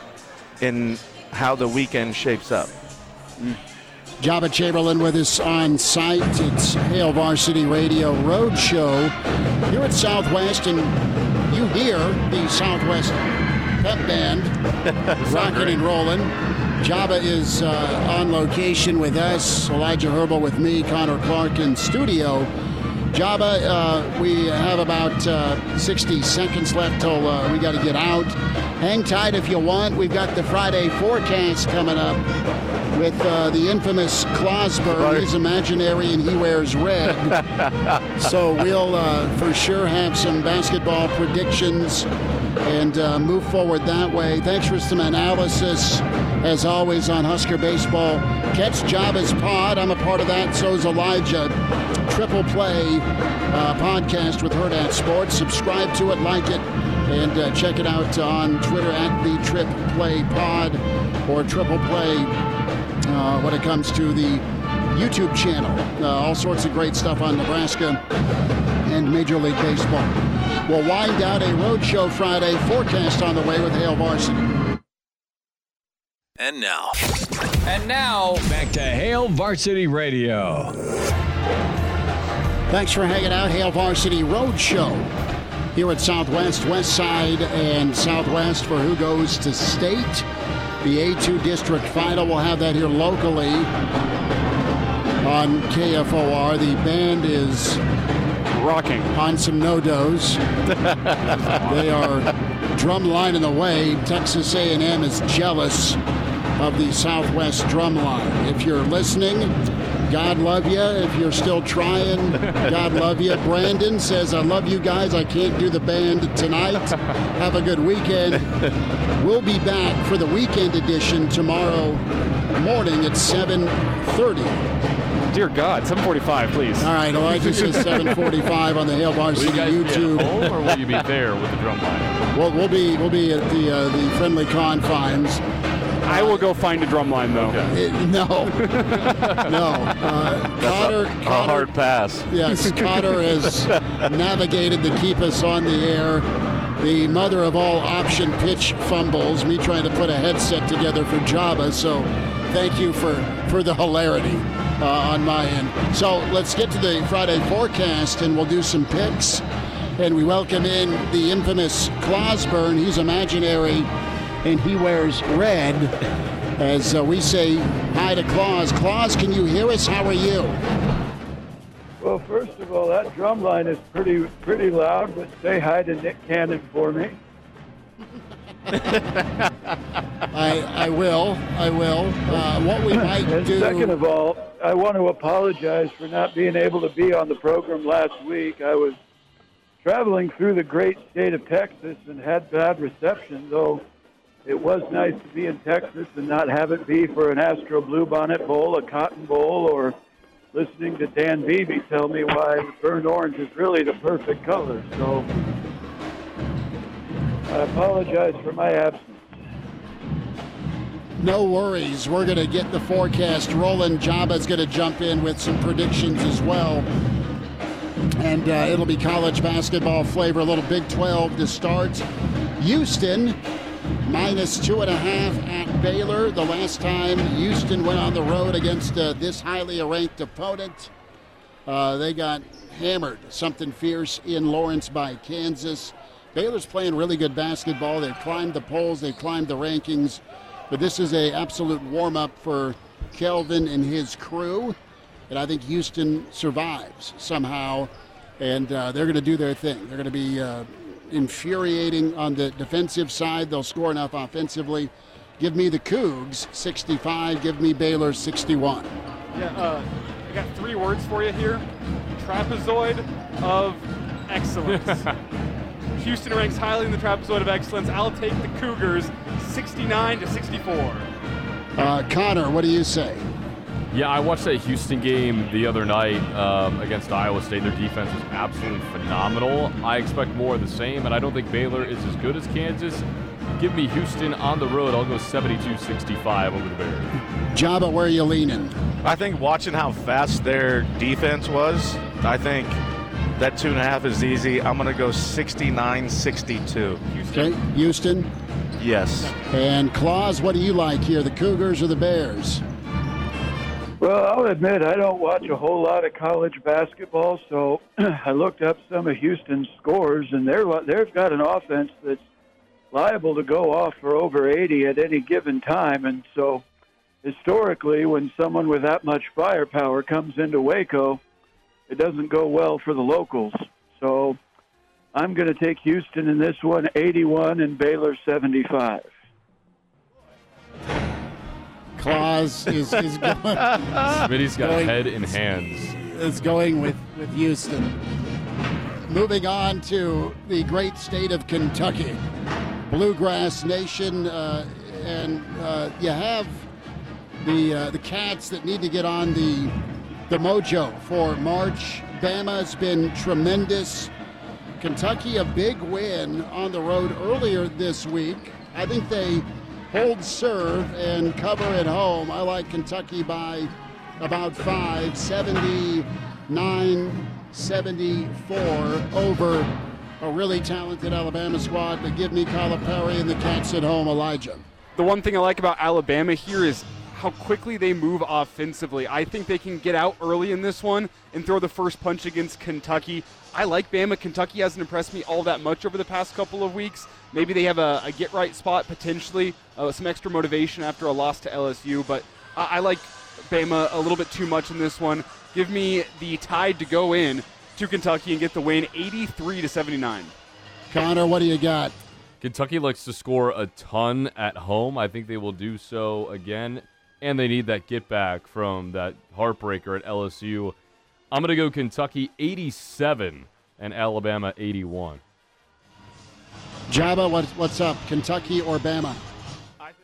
and how the weekend shapes up. Mm. Joba Chamberlain with us on site. It's Hail Varsity Radio Roadshow here at Southwest, and you hear the Southwest pep band rocking great. And rolling. Joba is uh, on location with us, Elijah Herbal with me, Connor Clark in studio. Joba, uh, we have about uh, sixty seconds left till uh, we got to get out. Hang tight if you want. We've got the Friday forecast coming up with uh, the infamous Clausborne. He's imaginary and he wears red. So we'll uh, for sure have some basketball predictions and uh, move forward that way. Thanks for some analysis, as always, on Husker Baseball. Catch Joba's pod. I'm a part of that. So's Elijah. Triple Play uh, podcast with Hurrdat Sports. Subscribe to it, like it, and uh, check it out on Twitter at the Trip Play Pod or Triple Play Uh, when it comes to the YouTube channel. Uh, all sorts of great stuff on Nebraska and Major League Baseball. We'll wind out a Roadshow Friday forecast on the way with Hail Varsity. And now. And now, back to Hail Varsity Radio. Thanks for hanging out. Hail Varsity Roadshow here at Southwest, Westside, and Southwest for who goes to state. The A two District Final, we'll have that here locally on K F O R. The band is rocking on some no-dos. They are drumline in the way. Texas A and M is jealous of the Southwest drumline. If you're listening, God love you. If you're still trying, God love you. Brandon says, I love you guys. I can't do the band tonight. Have a good weekend. We'll be back for the weekend edition tomorrow morning at seven thirty. Dear God, seven forty-five, please. All right, Elijah says seven forty-five on the Hale Varsity will you guys YouTube. Be at home, or will you be there with the drum line? Well, we'll be we'll be at the uh, the friendly confines. I will go find a drum line, though. Okay. It, no. no. Uh, Cotter, a, a Cotter, hard pass. Yes, Cotter has navigated to keep us on the air. The mother of all option pitch fumbles, me trying to put a headset together for Joba, so thank you for, for the hilarity uh, on my end. So let's get to the Friday forecast, and we'll do some picks. And we welcome in the infamous Clausborne. He's imaginary, and he wears red. As uh, we say hi to Claus. Claus, can you hear us? How are you? Well, first of all, that drum line is pretty pretty loud, but say hi to Nick Cannon for me. I I will, I will. Uh, what we might and do... Second of all, I want to apologize for not being able to be on the program last week. I was traveling through the great state of Texas and had bad reception, though it was nice to be in Texas and not have it be for an Astro Bluebonnet Bowl, a Cotton Bowl, or listening to Dan Beebe tell me why burnt orange is really the perfect color. So I apologize for my absence. No worries. We're going to get the forecast rolling. Jaba's going to jump in with some predictions as well. And uh, it'll be college basketball flavor, a little Big twelve to start. Houston, minus two and a half at Baylor. The last time Houston went on the road against uh, this highly ranked opponent, uh, they got hammered. Something fierce in Lawrence by Kansas. Baylor's playing really good basketball. They've climbed the polls. They've climbed the rankings. But this is a absolute warm-up for Kelvin and his crew. And I think Houston survives somehow. And uh, they're going to do their thing. They're going to be... Uh, infuriating on the defensive side. They'll score enough offensively. Give me the Cougs sixty-five, give me Baylor sixty-one. Yeah, uh, I got three words for you here. Trapezoid of excellence. Houston ranks highly in the trapezoid of excellence. I'll take the Cougars sixty-nine to sixty-four. Uh, Connor, what do you say? Yeah, I watched that Houston game the other night um, against Iowa State. Their defense was absolutely phenomenal. I expect more of the same, and I don't think Baylor is as good as Kansas. Give me Houston on the road. I'll go seventy-two sixty-five over the Bears. Jabba, where are you leaning? I think watching how fast their defense was, I think that two and a half is easy. I'm going to go sixty-nine sixty-two. Houston. Okay, Houston? Yes. And Claus, what do you like here, the Cougars or the Bears? Well, I'll admit I don't watch a whole lot of college basketball, so I looked up some of Houston's scores, and they're, they've got an offense that's liable to go off for over eighty at any given time. And so historically, when someone with that much firepower comes into Waco, it doesn't go well for the locals. So I'm going to take Houston in this one, eighty-one, and Baylor seventy-five. Claus is, is going. Smitty's got going, head in hands. Is going with, with Houston. Moving on to the great state of Kentucky. Bluegrass Nation. Uh, and uh, you have the uh, the Cats that need to get on the, the mojo for March. Bama has been tremendous. Kentucky, a big win on the road earlier this week. I think they hold serve and cover at home. I like Kentucky by about five, seventy-nine seventy-four over a really talented Alabama squad. But give me Calipari and the Cats at home, Elijah. The one thing I like about Alabama here is how quickly they move offensively. I think they can get out early in this one and throw the first punch against Kentucky. I like Bama. Kentucky hasn't impressed me all that much over the past couple of weeks. Maybe they have a, a get-right spot potentially, uh, some extra motivation after a loss to L S U, but I, I like Bama a little bit too much in this one. Give me the Tide to go in to Kentucky and get the win, eighty-three to seventy-nine. Connor, what do you got? Kentucky likes to score a ton at home. I think they will do so again, and they need that get-back from that heartbreaker at L S U. I'm going to go Kentucky eighty-seven and Alabama eighty-one. Joba, what, what's up, Kentucky or Bama? I think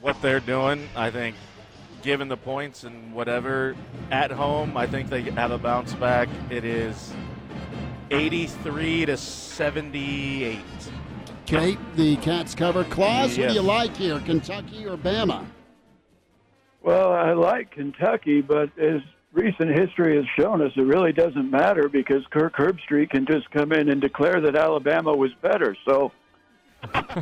what they're doing, I think, given the points and whatever, at home, I think they have a bounce back. It is eighty-three to seventy-eight. Kate, the Cats cover. Claus, yes. What do you like here, Kentucky or Bama? Well, I like Kentucky, but as recent history has shown us, it really doesn't matter because Kirk Herbstreit can just come in and declare that Alabama was better. So. That's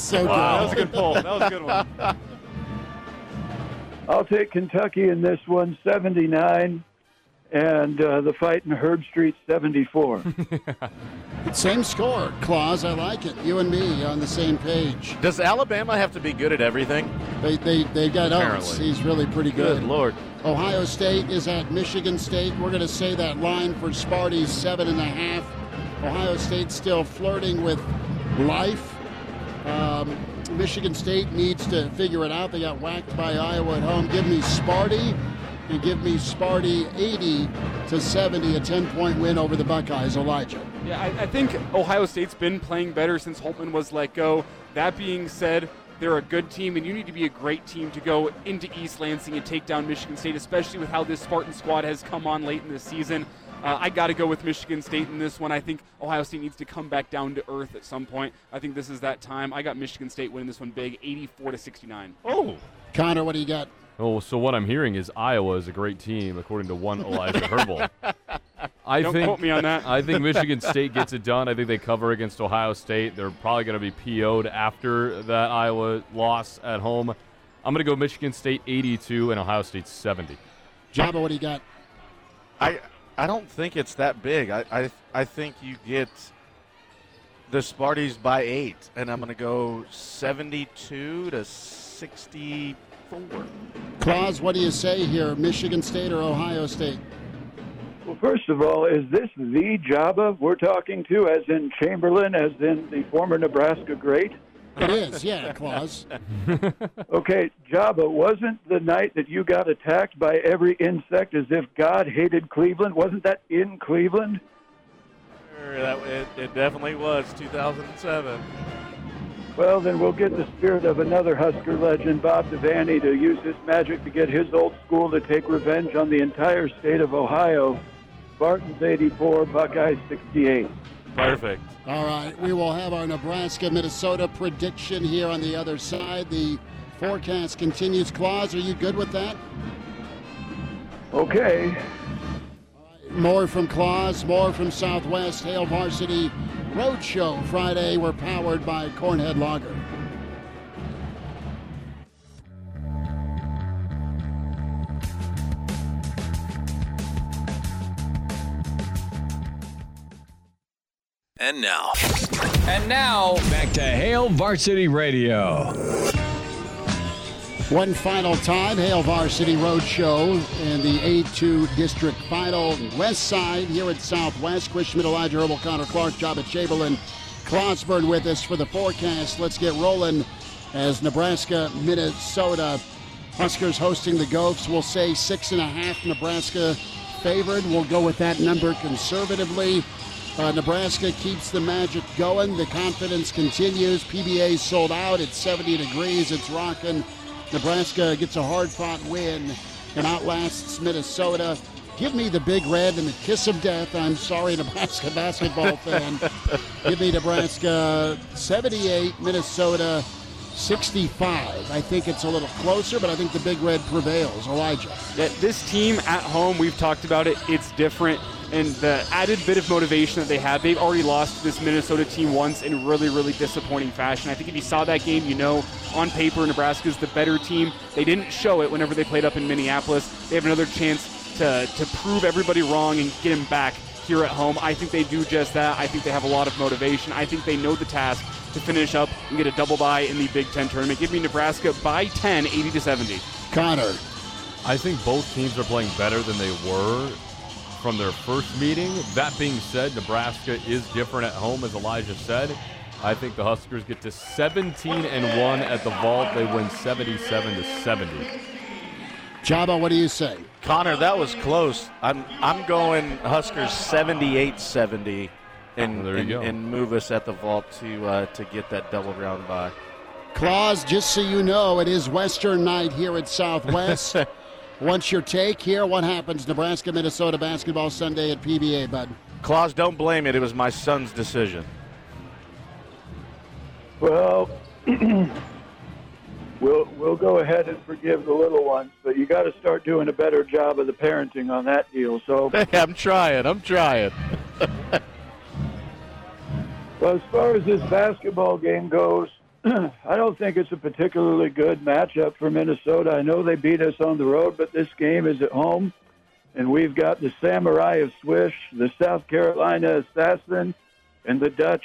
so wow. good. That was a good poll. That was a good one. I'll take Kentucky in this one, seventy-nine. And uh, the fight in Herbstreit, seventy-four. Same score, Claus. I like it. You and me on the same page. Does Alabama have to be good at everything? They they they got Oates. He's really pretty good. Good Lord. Ohio State is at Michigan State. We're going to say that line for Sparty's seven and a half. Ohio State still flirting with life. Um, Michigan State needs to figure it out. They got whacked by Iowa at home. Give me Sparty. You give me Sparty eighty to seventy, a ten-point win over the Buckeyes. Elijah. Yeah, I, I think Ohio State's been playing better since Holtman was let go. That being said, they're a good team, and you need to be a great team to go into East Lansing and take down Michigan State, especially with how this Spartan squad has come on late in the season. Uh, I got to go with Michigan State in this one. I think Ohio State needs to come back down to earth at some point. I think this is that time. I got Michigan State winning this one big, eighty-four to sixty-nine. Oh, Connor, what do you got? Oh, so what I'm hearing is Iowa is a great team, according to one Elijah Herbal. I Don't think, quote me on that. I think Michigan State gets it done. I think they cover against Ohio State. They're probably going to be P O'd after that Iowa loss at home. I'm going to go Michigan State eighty-two and Ohio State seventy. Joba, what do you got? I I don't think it's that big. I, I, I think you get the Sparties by eight, and I'm going to go seventy-two to sixty. Claus, what do you say here, Michigan State or Ohio State? Well, first of all, is this the Joba we're talking to, as in Chamberlain, as in the former Nebraska great? It is, yeah, Claus. Okay, Joba, wasn't the night that you got attacked by every insect as if God hated Cleveland? Wasn't that in Cleveland? That, it, it definitely was, two thousand seven. Well, then we'll get the spirit of another Husker legend, Bob Devaney, to use his magic to get his old school to take revenge on the entire state of Ohio. Spartans eighty-four, Buckeyes sixty-eight. Perfect. All right, we will have our Nebraska-Minnesota prediction here on the other side. The forecast continues. Claus, are you good with that? Okay. More from Claus, more from Southwest. Hail Varsity Roadshow Friday. We're powered by Cornhead Lager. And now. And now, back to Hail Varsity Radio. One final time, Hail Varsity Roadshow and the A two District Final. West Side here at Southwest. Quishman, Elijah Herbal, Connor Clark, Joba Chamberlain, Clausborne with us for the forecast. Let's get rolling as Nebraska, Minnesota, Huskers hosting the Gophers. We'll say six and a half Nebraska favored. We'll go with that number conservatively. Uh, Nebraska keeps the magic going. The confidence continues. P B A sold out. It's seventy degrees. It's rocking. Nebraska gets a hard-fought win and outlasts Minnesota. Give me the Big Red and the kiss of death. I'm sorry, Nebraska basketball fan. Give me Nebraska seventy-eight, Minnesota sixty-five. I think it's a little closer, but I think the Big Red prevails. Elijah. Yeah, this team at home, we've talked about it, it's different. And the added bit of motivation that they have, they've already lost to this Minnesota team once in really, really disappointing fashion. I think if you saw that game, you know, on paper, Nebraska's the better team. They didn't show it whenever they played up in Minneapolis. They have another chance to, to prove everybody wrong and get them back here at home. I think they do just that. I think they have a lot of motivation. I think they know the task to finish up and get a double bye in the Big Ten tournament. Give me Nebraska by ten, eighty to seventy. Connor. I think both teams are playing better than they were from their first meeting. That being said, Nebraska is different at home, as Elijah said. I think the Huskers get to seventeen and one at the vault. They win seventy-seven to seventy. Joba, what do you say? Connor, that was close. I'm I'm going Huskers seventy-eight seventy. and, oh, and, and move us at the vault to uh, to get that double round bye. Claus, just so you know, it is Western night here at Southwest. What's your take here? What happens Nebraska-Minnesota basketball Sunday at P B A, bud? Claus, don't blame it. It was my son's decision. Well, we'll we'll go ahead and forgive the little ones, but you got to start doing a better job of the parenting on that deal. So hey, I'm trying. I'm trying. Well, as far as this basketball game goes, I don't think it's a particularly good matchup for Minnesota. I know they beat us on the road, but this game is at home, and we've got the Samurai of Swish, the South Carolina Assassin, and the Dutch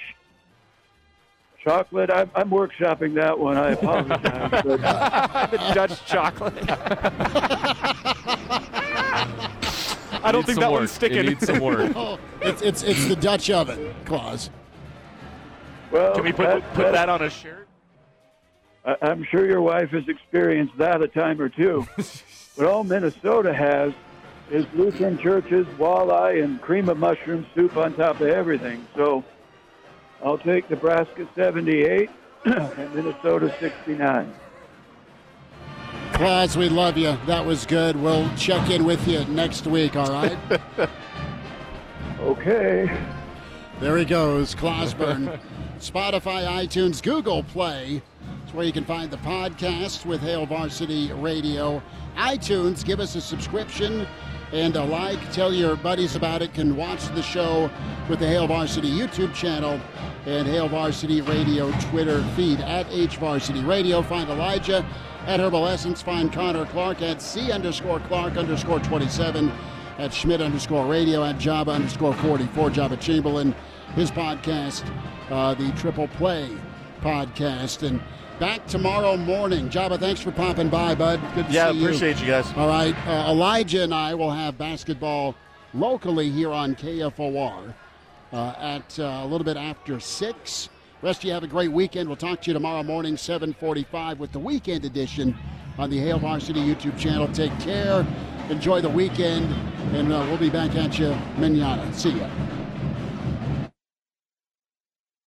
Chocolate. I'm, I'm workshopping that one. I apologize. But... the Dutch Chocolate. I don't think that work. one's sticking. It needs some work. oh, it's, it's, it's the Dutch oven, Claus. Well, can we put that, put that, that on a shirt? I, I'm sure your wife has experienced that a time or two. But all Minnesota has is Lutheran churches, walleye, and cream of mushroom soup on top of everything. So I'll take Nebraska seventy-eight and Minnesota sixty-nine. Claus, we love you. That was good. We'll check in with you next week, all right? Okay. There he goes, Clausborne. Spotify, iTunes, Google Play. It's where you can find the podcast with Hail Varsity Radio. iTunes, give us a subscription and a like. Tell your buddies about it. Can watch the show with the Hail Varsity YouTube channel and Hail Varsity Radio Twitter feed at HVarsity Radio. Find Elijah at Herbal Essence. Find Connor Clark at C underscore Clark underscore 27 at Schmidt underscore radio at Joba underscore 44. Joba Chamberlain, his podcast. Uh, the Triple Play podcast. And back tomorrow morning. Joba, thanks for popping by, bud. Good to yeah, see you. Yeah, appreciate you guys. All right. Uh, Elijah and I will have basketball locally here on K F O R uh, at uh, a little bit after six. Rest of you have a great weekend. We'll talk to you tomorrow morning, seven forty-five, with the weekend edition on the Hail Varsity YouTube channel. Take care. Enjoy the weekend. And uh, we'll be back at you manana. See ya.